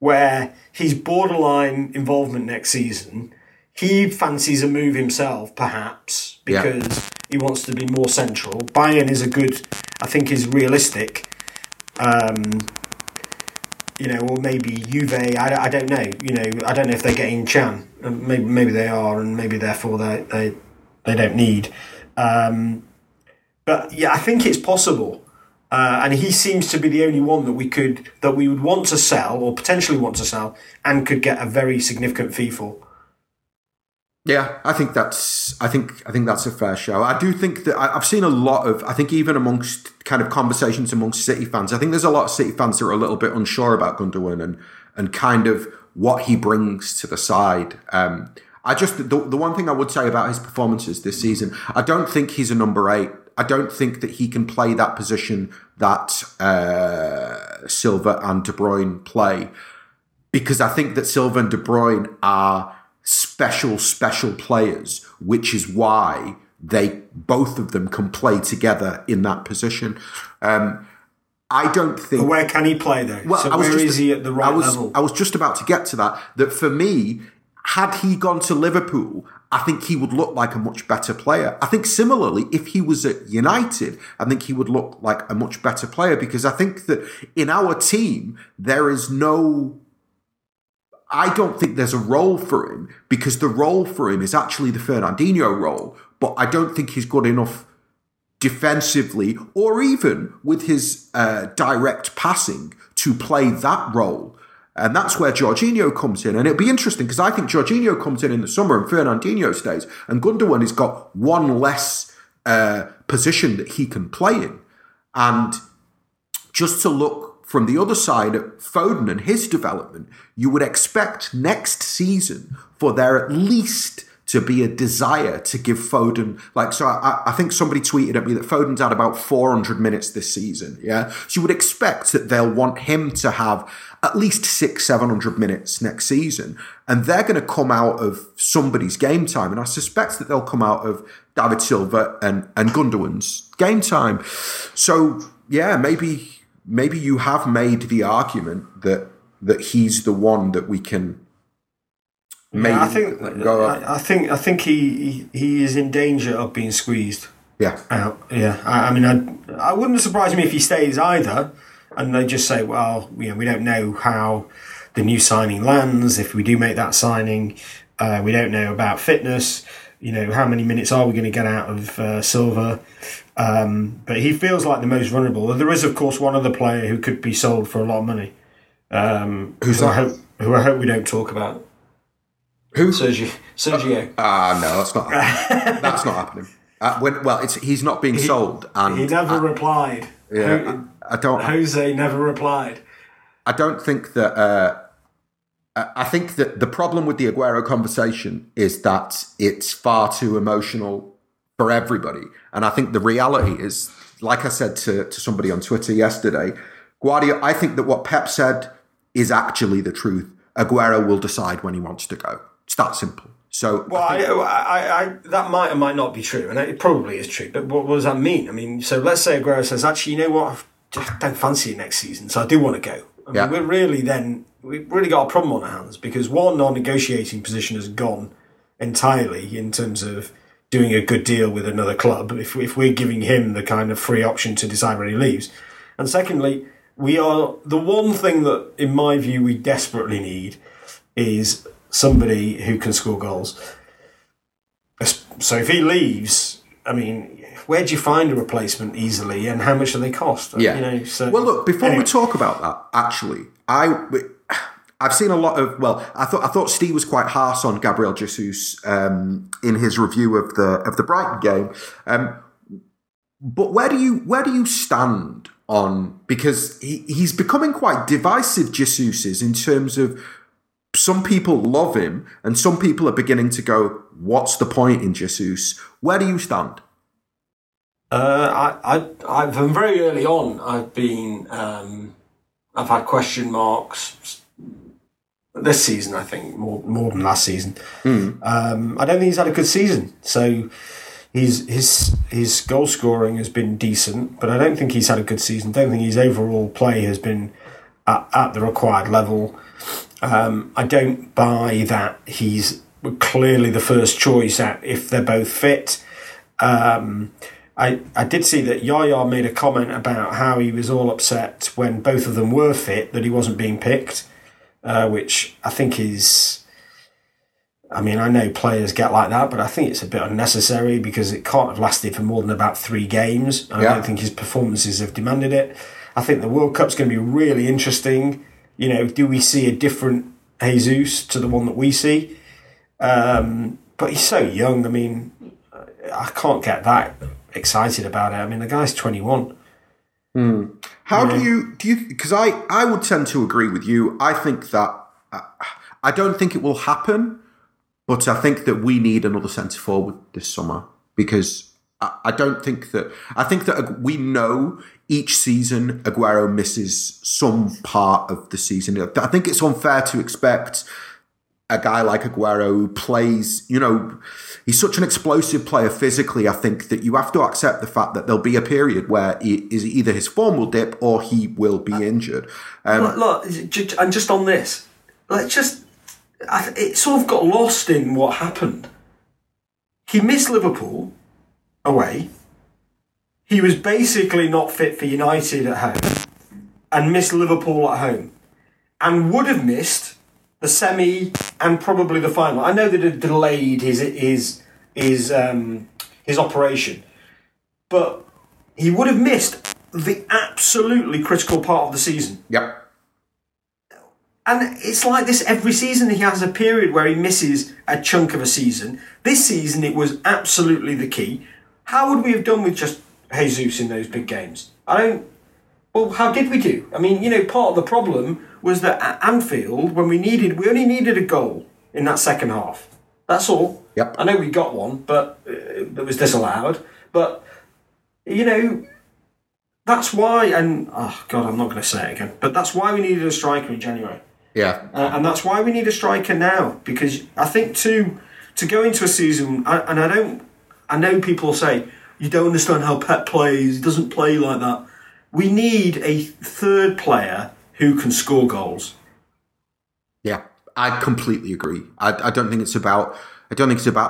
where he's borderline involvement next season. He fancies a move himself, perhaps, because he wants to be more central. Bayern is a good... I think is realistic... you know, or maybe Juve, I don't know. You know, I don't know if they're getting Chan. Maybe they are, and maybe therefore they don't need. But yeah, I think it's possible. And he seems to be the only one that we would want to sell or potentially want to sell and could get a very significant fee for. Yeah, I think that's a fair show. I do think that I've seen a lot of, I think even amongst kind of conversations amongst City fans, I think there's a lot of City fans that are a little bit unsure about Gundogan and kind of what he brings to the side. I just, the one thing I would say about his performances this season, I don't think he's a number 8. I don't think that he can play that position that Silva and De Bruyne play, because I think that Silva and De Bruyne are special players, which is why both of them can play together in that position. I don't think... But where can he play though? Well, so where is he at the right level? I was just about to get to that. That for me, had he gone to Liverpool, I think he would look like a much better player. I think similarly, if he was at United, I think he would look like a much better player, because I think that in our team, I don't think there's a role for him, because the role for him is actually the Fernandinho role, but I don't think he's good enough defensively or even with his direct passing to play that role. And that's where Jorginho comes in. And it'll be interesting, because I think Jorginho comes in the summer and Fernandinho stays, and Gundogan has got one less position that he can play in. And just to look from the other side of Foden and his development, you would expect next season for there at least to be a desire to give Foden, I think somebody tweeted at me that Foden's had about 400 minutes this season, yeah? So you would expect that they'll want him to have at least 700 minutes next season, and they're going to come out of somebody's game time, and I suspect that they'll come out of David Silva and Gundogan's game time. So, yeah, maybe you have made the argument that he's the one that we can make. Yeah, I think he is in danger of being squeezed. Yeah. Out. Yeah. I mean, I wouldn't surprise me if he stays either, and they just say, well, you know, we don't know how the new signing lands. If we do make that signing, we don't know about fitness. You know, how many minutes are we going to get out of Silva? But he feels like the most vulnerable. There is, of course, one other player who could be sold for a lot of money. Who's that? Who I hope we don't talk about. Who? Sergio. No, that's not happening. That's not happening. He's not being sold. And he never replied. Yeah, I don't... Jose never replied. I don't think that... I think that the problem with the Aguero conversation is that it's far too emotional for everybody. And I think the reality is, like I said to somebody on Twitter yesterday, Guardiola, I think that what Pep said is actually the truth. Aguero will decide when he wants to go. It's that simple. So, well, I that might or might not be true, and it probably is true. But what does that mean? I mean, so let's say Aguero says, actually, you know what? I don't fancy it next season, so I do want to go. I mean, we've really got a problem on our hands, because one, our negotiating position has gone entirely in terms of doing a good deal with another club if we're giving him the kind of free option to decide when he leaves. And secondly, we are the one thing that, in my view, we desperately need is somebody who can score goals. So if he leaves, I mean... Where do you find a replacement easily, and how much do they cost? Yeah. You know, so, well, look, we talk about that, actually, I've seen a lot of. Well, I thought Steve was quite harsh on Gabriel Jesus in his review of the Brighton game. But where do you stand on, because he's becoming quite divisive, Jesus is, in terms of some people love him and some people are beginning to go, what's the point in Jesus? Where do you stand? From very early on, I've been I've had question marks this season, I think, more than last season. I don't think he's had a good season. So his goal scoring has been decent, but I don't think he's had a good season. I don't think his overall play has been at the required level. I don't buy that he's clearly the first choice at if they're both fit. I did see that Yaya made a comment about how he was all upset when both of them were fit that he wasn't being picked, which I think is... I mean, I know players get like that, but I think it's a bit unnecessary because it can't have lasted for more than about 3 games. I don't think his performances have demanded it. I think the World Cup's going to be really interesting. You know, do we see a different Jesus to the one that we see? But he's so young. I mean, I can't get that excited about it. I mean, the guy's 21. How do you because I would tend to agree with you. I think that I don't think it will happen, but I think that we need another centre forward this summer because I don't think that we know each season Aguero misses some part of the season. I think it's unfair to expect a guy like Aguero who plays, you know, he's such an explosive player physically. I think that you have to accept the fact that there'll be a period where either his form will dip or he will be injured. Look, and just on this, it sort of got lost in what happened. He missed Liverpool away. He was basically not fit for United at home and missed Liverpool at home and would have missed the semi and probably the final. I know that it delayed his operation, but he would have missed the absolutely critical part of the season. Yep. And it's like this every season. He has a period where he misses a chunk of a season. This season, it was absolutely the key. How would we have done with just Jesus in those big games? Well, how did we do? I mean, you know, part of the problem was that at Anfield, when we only needed a goal in that second half. That's all. Yep. I know we got one, but it was disallowed. But, you know, that's why, and, oh, God, I'm not going to say it again, but that's why we needed a striker in January. Yeah. And that's why we need a striker now, because I think to go into a season, and I know people say, you don't understand how Pep plays, he doesn't play like that. We need a third player who can score goals. Yeah, I completely agree. I don't think it's about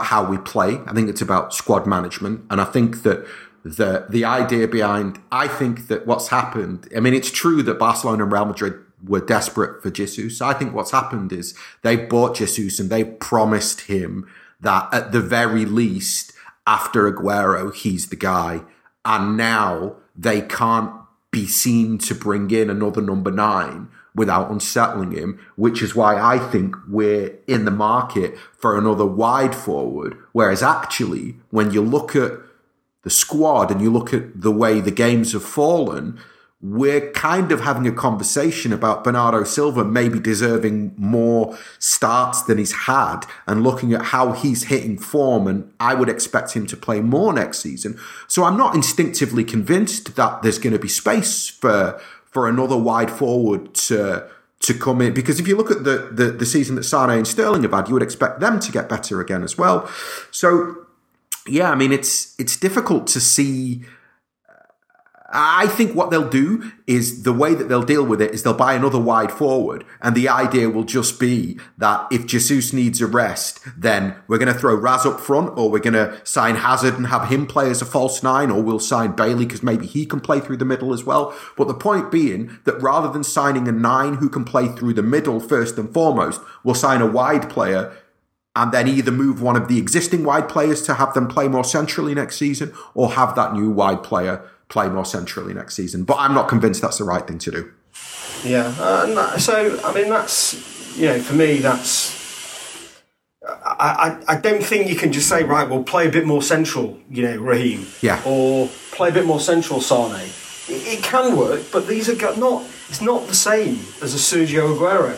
how we play. I think it's about squad management, and I think that the idea behind. I think that what's happened. I mean, it's true that Barcelona and Real Madrid were desperate for Jesus. I think what's happened is they bought Jesus and they promised him that at the very least, after Aguero, he's the guy, and now they can't be seen to bring in another number 9 without unsettling him, which is why I think we're in the market for another wide forward. Whereas actually, when you look at the squad and you look at the way the games have fallen, we're kind of having a conversation about Bernardo Silva maybe deserving more starts than he's had and looking at how he's hitting form, and I would expect him to play more next season. So I'm not instinctively convinced that there's going to be space for another wide forward to come in, because if you look at the season that Sane and Sterling have had, you would expect them to get better again as well. So, yeah, I mean, it's difficult to see. I think what they'll do is the way that they'll deal with it is they'll buy another wide forward, and the idea will just be that if Jesus needs a rest, then we're going to throw Raz up front, or we're going to sign Hazard and have him play as a false 9, or we'll sign Bailey because maybe he can play through the middle as well. But the point being that rather than signing a 9 who can play through the middle first and foremost, we'll sign a wide player and then either move one of the existing wide players to have them play more centrally next season, or have that new wide player play more centrally next season. But I'm not convinced that's the right thing to do. Yeah. So, I mean, that's, you know, for me, that's... I don't think you can just say, right, well, play a bit more central, you know, Raheem. Yeah. Or play a bit more central, Sane. It can work, but these are not... It's not the same as a Sergio Aguero.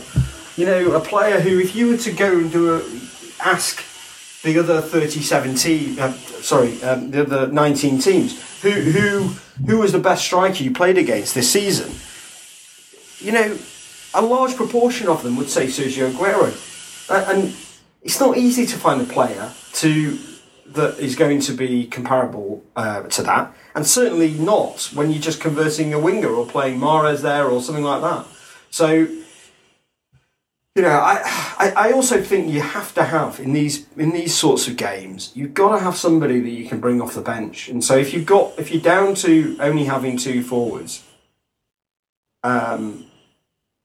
You know, a player who, if you were to go and ask the other the other 19 teams, who was the best striker you played against this season? you know, a large proportion of them would say Sergio Aguero. And it's not easy to find a player that is going to be comparable to that, and certainly not when you're just converting a winger or playing Mahrez there or something like that. So, you know, I also think you have to have, in these sorts of games, you've got to have somebody that you can bring off the bench. And so if you're down to only having two forwards,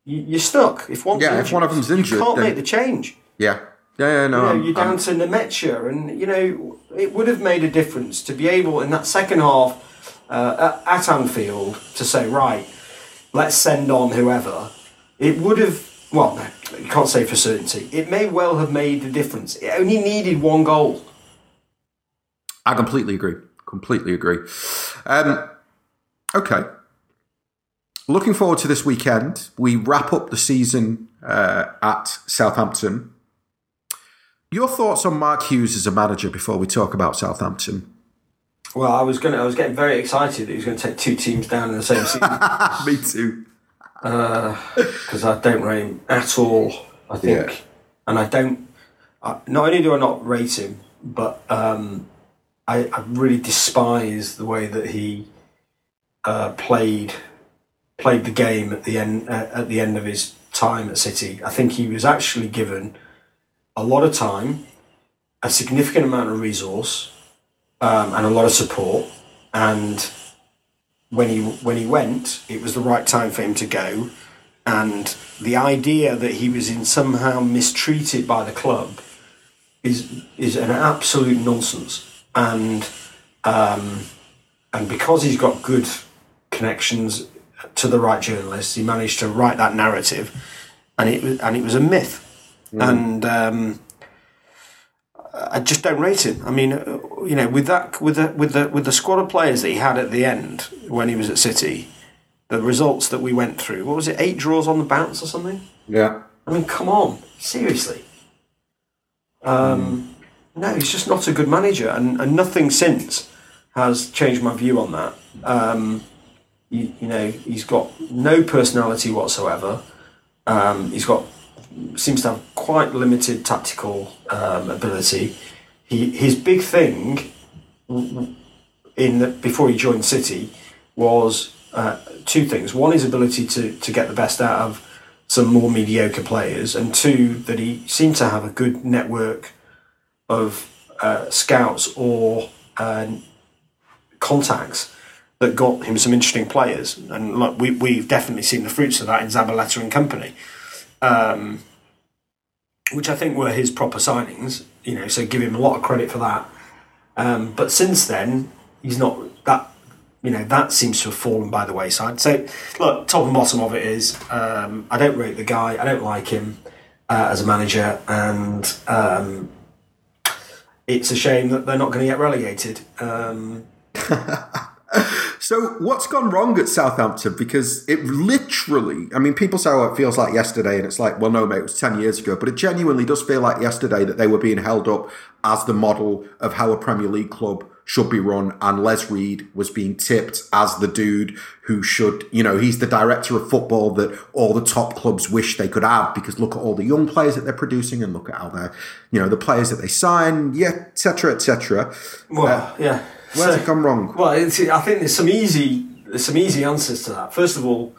you're stuck. If one of them's injured, you can't make the change. You're down to Nemecha, and you know it would have made a difference to be able in that second half at Anfield to say, right, let's send on whoever. It would have. Well, no, you can't say for certainty. It may well have made a difference. It only needed one goal. I completely agree. Okay. Looking forward to this weekend. We wrap up the season at Southampton. Your thoughts on Mark Hughes as a manager before we talk about Southampton? Well, I was getting very excited that he was going to take two teams down in the same season. Me too. Because I don't rate him at all, I think. Yeah. And I don't... not only do I not rate him, but I really despise the way that he played the game at the end of his time at City. I think he was actually given... a lot of time, a significant amount of resource, and a lot of support. And when he went, it was the right time for him to go. And the idea that he was somehow mistreated by the club is an absolute nonsense. And because he's got good connections to the right journalists, he managed to write that narrative, and it was a myth. And I just don't rate him. I mean, you know, with the squad of players that he had at the end when he was at City, the results that we went through. What was it? 8 draws on the bounce or something? Yeah. I mean, come on, seriously. No, he's just not a good manager, and nothing since has changed my view on that. You know, he's got no personality whatsoever. Seems to have quite limited tactical ability. His big thing before he joined City was two things. One, his ability to get the best out of some more mediocre players, and two, that he seemed to have a good network of scouts or contacts that got him some interesting players. And look, we've definitely seen the fruits of that in Zabaleta and company. Which I think were his proper signings, you know, so give him a lot of credit for that. But since then, he's not that, you know, that seems to have fallen by the wayside. So, look, top and bottom of it is I don't rate the guy, I don't like him as a manager, and it's a shame that they're not going to get relegated. So what's gone wrong at Southampton? Because it literally, I mean, people say, oh, it feels like yesterday, and it's like, well, no, mate, it was 10 years ago. But it genuinely does feel like yesterday that they were being held up as the model of how a Premier League club should be run. And Les Reed was being tipped as the dude who should, you know, he's the director of football that all the top clubs wish they could have, because look at all the young players that they're producing and look at how they're, you know, the players that they sign, yeah, et cetera, et cetera. Well, yeah. Where's it gone wrong? Well, I think there's some easy answers to that. First of all,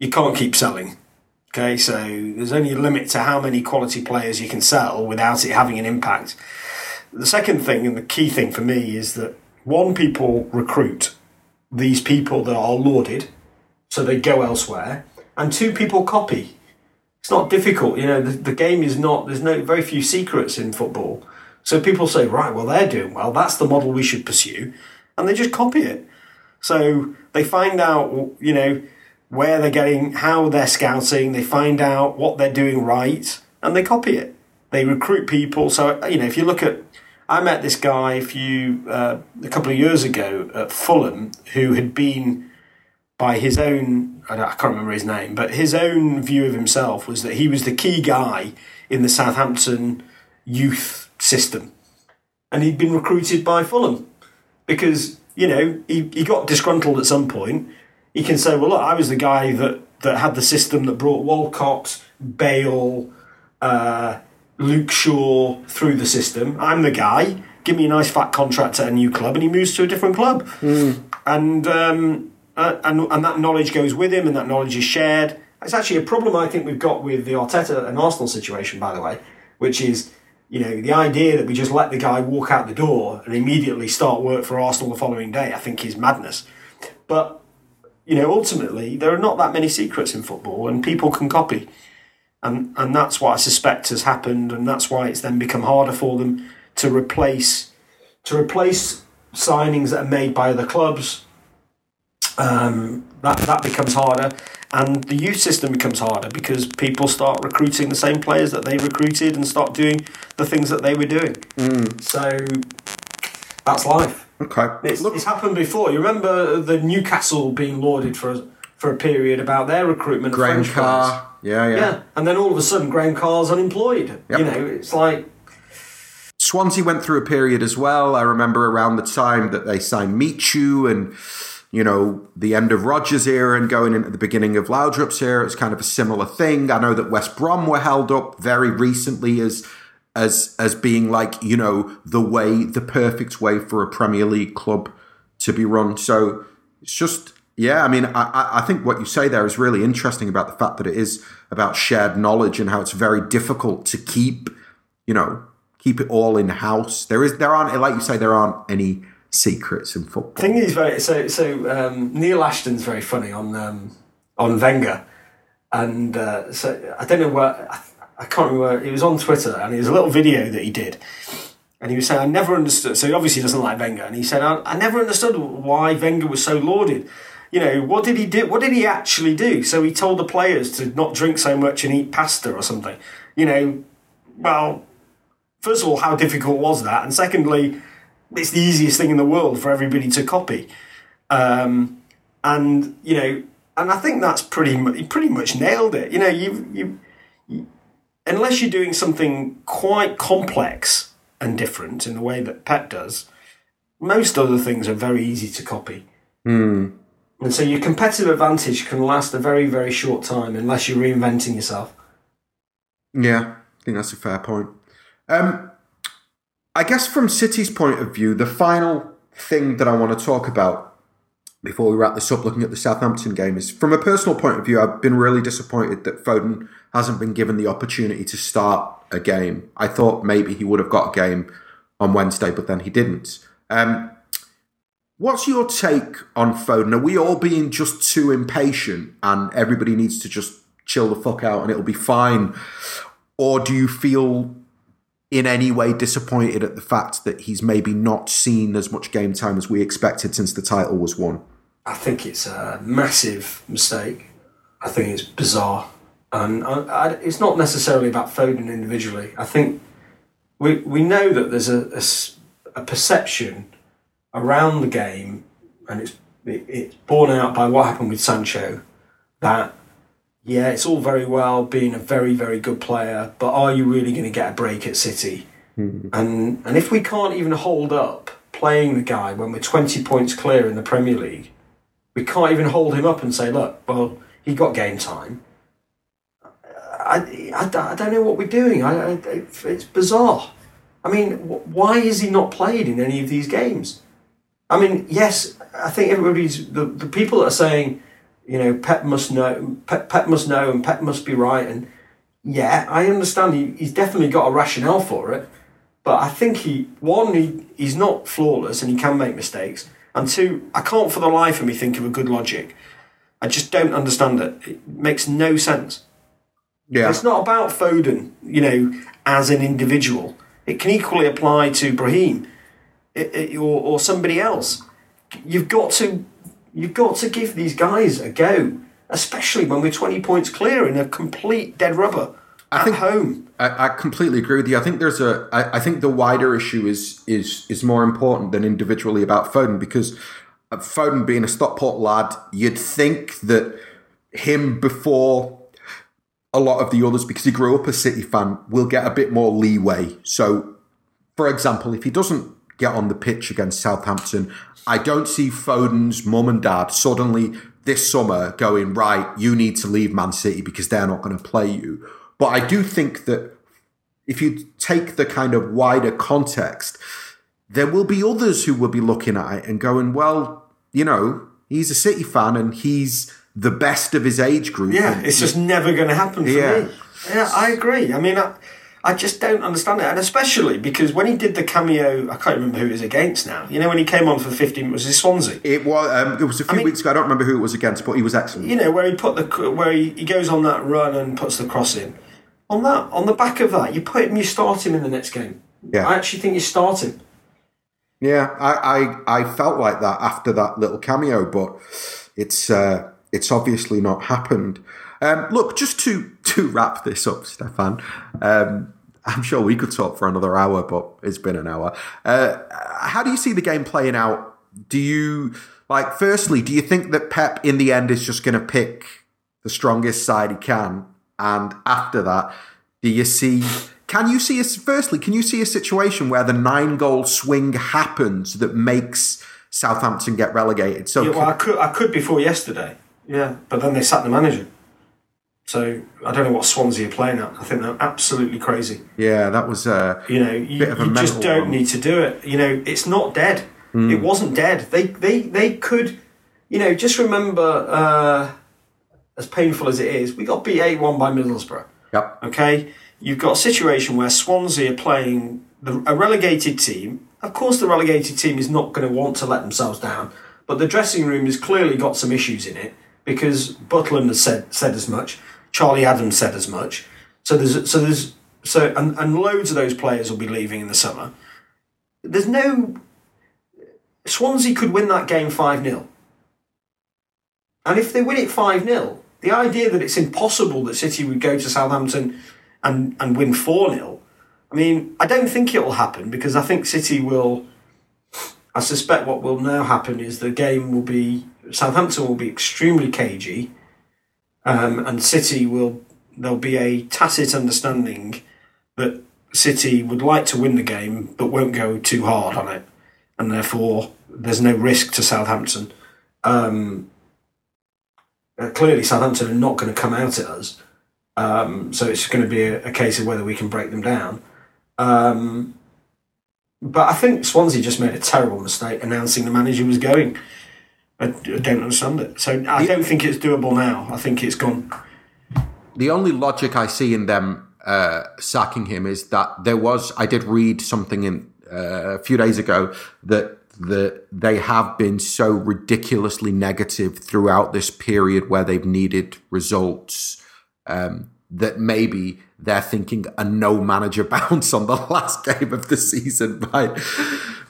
you can't keep selling. Okay, so there's only a limit to how many quality players you can sell without it having an impact. The second thing, and the key thing for me, is that one, people recruit these people that are lauded, so they go elsewhere, and two, people copy. It's not difficult, you know. The game is not. There's no very few secrets in football. So people say, right, well, they're doing well. That's the model we should pursue. And they just copy it. So they find out, you know, where they're getting, how they're scouting. They find out what they're doing right, and they copy it. They recruit people. So, you know, if you look at, I met this guy a couple of years ago at Fulham, who had been, by his own, I can't remember his name, but his own view of himself was that he was the key guy in the Southampton youth system, and he'd been recruited by Fulham because, you know, he got disgruntled at some point. He can say, well, look, I was the guy that that had the system that brought Walcott, Bale, Luke Shaw through the system. I'm the guy. Give me a nice fat contract at a new club, and he moves to a different club. Mm. And that knowledge goes with him, and that knowledge is shared. It's actually a problem I think we've got with the Arteta and Arsenal situation, by the way, which is, you know, the idea that we just let the guy walk out the door and immediately start work for Arsenal the following day, I think is madness. But, you know, ultimately, there are not that many secrets in football, and people can copy. And that's what I suspect has happened, and that's why it's then become harder for them to replace signings that are made by other clubs. That becomes harder, and the youth system becomes harder because people start recruiting the same players that they recruited and start doing the things that they were doing. Mm. So that's life. Okay, it's happened before. You remember the Newcastle being lauded for a period about their recruitment. Graham Carr, yeah, and then all of a sudden Graham Carr's unemployed. Yep. You know, it's like. Swansea went through a period as well. I remember around the time that they signed Michu and, you know, the end of Rodgers' era and going into the beginning of Laudrup's era, it's kind of a similar thing. I know that West Brom were held up very recently as being like, you know, the perfect way for a Premier League club to be run. So it's just, yeah, I mean, I think what you say there is really interesting about the fact that it is about shared knowledge and how it's very difficult to keep it all in house. There aren't, like you say, there aren't any secrets in football. Thing is, Neil Ashton's very funny on Wenger, and so I don't know where I can't remember. It was on Twitter, and it was a little video that he did, and he was saying, "I never understood." So he obviously doesn't like Wenger, and he said, "I never understood why Wenger was so lauded. You know, what did he do? What did he actually do?" So he told the players to not drink so much and eat pasta or something. You know, well, first of all, how difficult was that, and secondly, it's the easiest thing in the world for everybody to copy. And, you know, and I think that's pretty much nailed it. You know, you unless you're doing something quite complex and different in the way that Pep does, most other things are very easy to copy. Mm. And so your competitive advantage can last a very, very short time unless you're reinventing yourself. Yeah, I think that's a fair point. I guess from City's point of view, the final thing that I want to talk about before we wrap this up looking at the Southampton game is, from a personal point of view, I've been really disappointed that Foden hasn't been given the opportunity to start a game. I thought maybe he would have got a game on Wednesday, but then he didn't. What's your take on Foden? Are we all being just too impatient and everybody needs to just chill the fuck out and it'll be fine? Or do you feel in any way disappointed at the fact that he's maybe not seen as much game time as we expected since the title was won? I think it's a massive mistake. I think it's bizarre. And it's not necessarily about Foden individually. I think we know that there's a perception around the game, and it's borne out by what happened with Sancho, that, yeah, it's all very well being a very, very good player, but are you really going to get a break at City? Mm-hmm. And if we can't even hold up playing the guy when we're 20 points clear in the Premier League, we can't even hold him up and say, look, well, he got game time. I don't know what we're doing. It's bizarre. I mean, why is he not played in any of these games? I mean, yes, I think everybody's... The people that are saying, you know, Pep must know and Pep must be right. And yeah, I understand he's definitely got a rationale for it. But I think he's not flawless and he can make mistakes. And two, I can't for the life of me think of a good logic. I just don't understand it. It makes no sense. Yeah. It's not about Foden, you know, as an individual. It can equally apply to Brahim or somebody else. You've got to give these guys a go, especially when we're 20 points clear in a complete dead rubber at home. I completely agree with you. I think I think the wider issue is more important than individually about Foden, because Foden being a Stockport lad, you'd think that him before a lot of the others, because he grew up a City fan, will get a bit more leeway. So, for example, if he doesn't get on the pitch against Southampton, I don't see Foden's mum and dad suddenly this summer going, right, you need to leave Man City because they're not going to play you. But I do think that if you take the kind of wider context, there will be others who will be looking at it and going, well, you know, he's a City fan and he's the best of his age group. Yeah, and it's just never going to happen for me. Yeah, I agree. I mean, I just don't understand it. And especially because when he did the cameo, I can't remember who it was against now. You know, when he came on for 15, was it Swansea? It was a few weeks ago. I don't remember who it was against, but he was excellent. You know, where he put the he goes on that run and puts the cross in. On the back of that, you put him, you start him in the next game. Yeah. I actually think you start him. Yeah, I felt like that after that little cameo, but it's obviously not happened. Look, just to wrap this up, Stefan, I'm sure we could talk for another hour, but it's been an hour. How do you see the game playing out? Do you, like, firstly, do you think that Pep in the end is just going to pick the strongest side he can? And after that, can you see a situation where the 9-goal swing happens that makes Southampton get relegated? So yeah, well, I could before yesterday. Yeah, but then they sacked the manager. So I don't know what Swansea are playing at. I think they're absolutely crazy. Yeah, that was a bit of a just don't need to do it. You know, it's not dead. Mm. It wasn't dead. They could, you know, just remember. As painful as it is, we got beat 8-1 by Middlesbrough. Yep. Okay? You've got a situation where Swansea are playing a relegated team. Of course, the relegated team is not going to want to let themselves down, but the dressing room has clearly got some issues in it because Butland has said as much. Charlie Adams said as much. So loads of those players will be leaving in the summer. Swansea could win that game 5-0. And if they win it 5-0, the idea that it's impossible that City would go to Southampton and win 4-0, I mean, I don't think it will happen because I think City will... I suspect what will now happen is the game will be... Southampton will be extremely cagey and City will... There'll be a tacit understanding that City would like to win the game but won't go too hard on it. And therefore, there's no risk to Southampton. Clearly, Southampton are not going to come out at us. So it's going to be a case of whether we can break them down. But I think Swansea just made a terrible mistake announcing the manager was going. I don't understand it. So I don't think it's doable now. I think it's gone. The only logic I see in them sacking him is that I did read something a few days ago that they have been so ridiculously negative throughout this period where they've needed results that maybe they're thinking a no-manager bounce on the last game of the season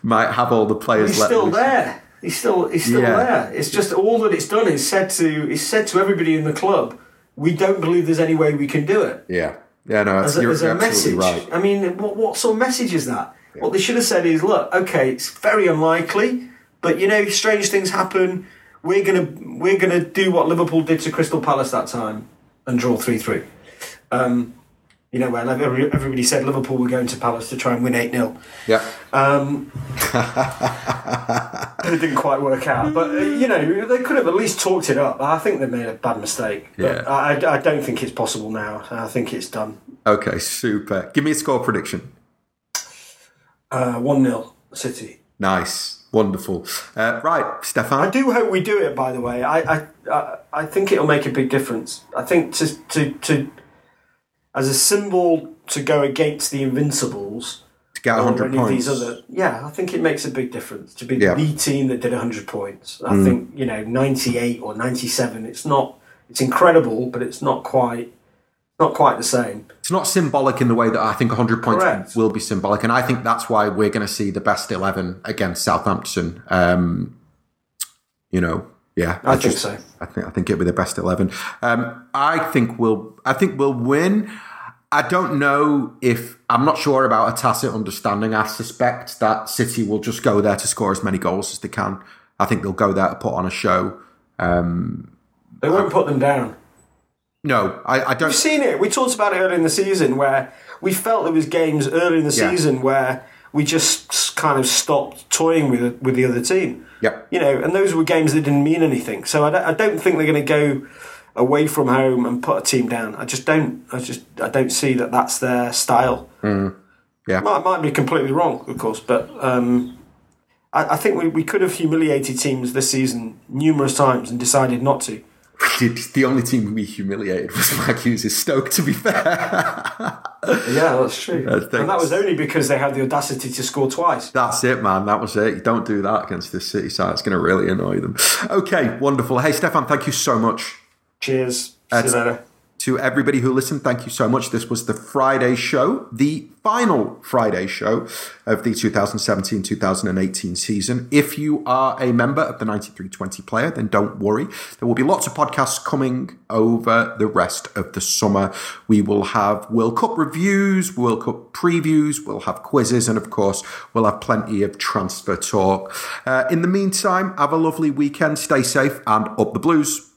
might have all the players. He's still there. He's still there. It's just all that it's done is said to everybody in the club, we don't believe there's any way we can do it. Yeah. Yeah, no, you're absolutely right. I mean, what sort of message is that? Yeah. What they should have said is, look, okay, it's very unlikely, but you know, strange things happen. We're gonna do what Liverpool did to Crystal Palace that time and draw 3-3. You know, where everybody said Liverpool were going to Palace to try and win 8-0. Yeah. It didn't quite work out, but you know, they could have at least talked it up. I think they made a bad mistake. Yeah. But I don't think it's possible now. I think it's done. Okay, super. Give me a score prediction. 1-0 City. Nice. Wonderful. Right, Stefan. I do hope we do it, by the way. I think it'll make a big difference. I think to as a symbol to go against the Invincibles. To get 100 points. I think it makes a big difference to be the team that did 100 points. I think, you know, 98 or 97, it's incredible, but it's not quite the same. It's not symbolic in the way that I think 100 points will be symbolic, and I think that's why we're going to see the best 11 against Southampton. I think so. I think it'll be the best 11. I think we'll win. I'm not sure about a tacit understanding. I suspect that City will just go there to score as many goals as they can. I think they'll go there to put on a show. They won't put them down. No, I don't... We've seen it. We talked about it early in the season where we felt there was games early in the season where we just kind of stopped toying with the other team. Yeah. You know, and those were games that didn't mean anything. So I don't think they're going to go away from home and put a team down. I just don't. I don't see that that's their style. Mm. Yeah. Might be completely wrong, of course, but I think we could have humiliated teams this season numerous times and decided not to. Dude, the only team we humiliated was Mark Hughes' Stoke, to be fair. Yeah, that's true. And that was only because they had the audacity to score twice. That's it, man. That was it. You don't do that against this City side. It's going to really annoy them. Okay, wonderful. Hey, Stefan, thank you so much. Cheers. See you later. To everybody who listened, thank you so much. This was the Friday show, the final Friday show of the 2017-2018 season. If you are a member of the 9320 player, then don't worry. There will be lots of podcasts coming over the rest of the summer. We will have World Cup reviews, World Cup previews, we'll have quizzes, and of course, we'll have plenty of transfer talk. In the meantime, have a lovely weekend, stay safe, and up the Blues.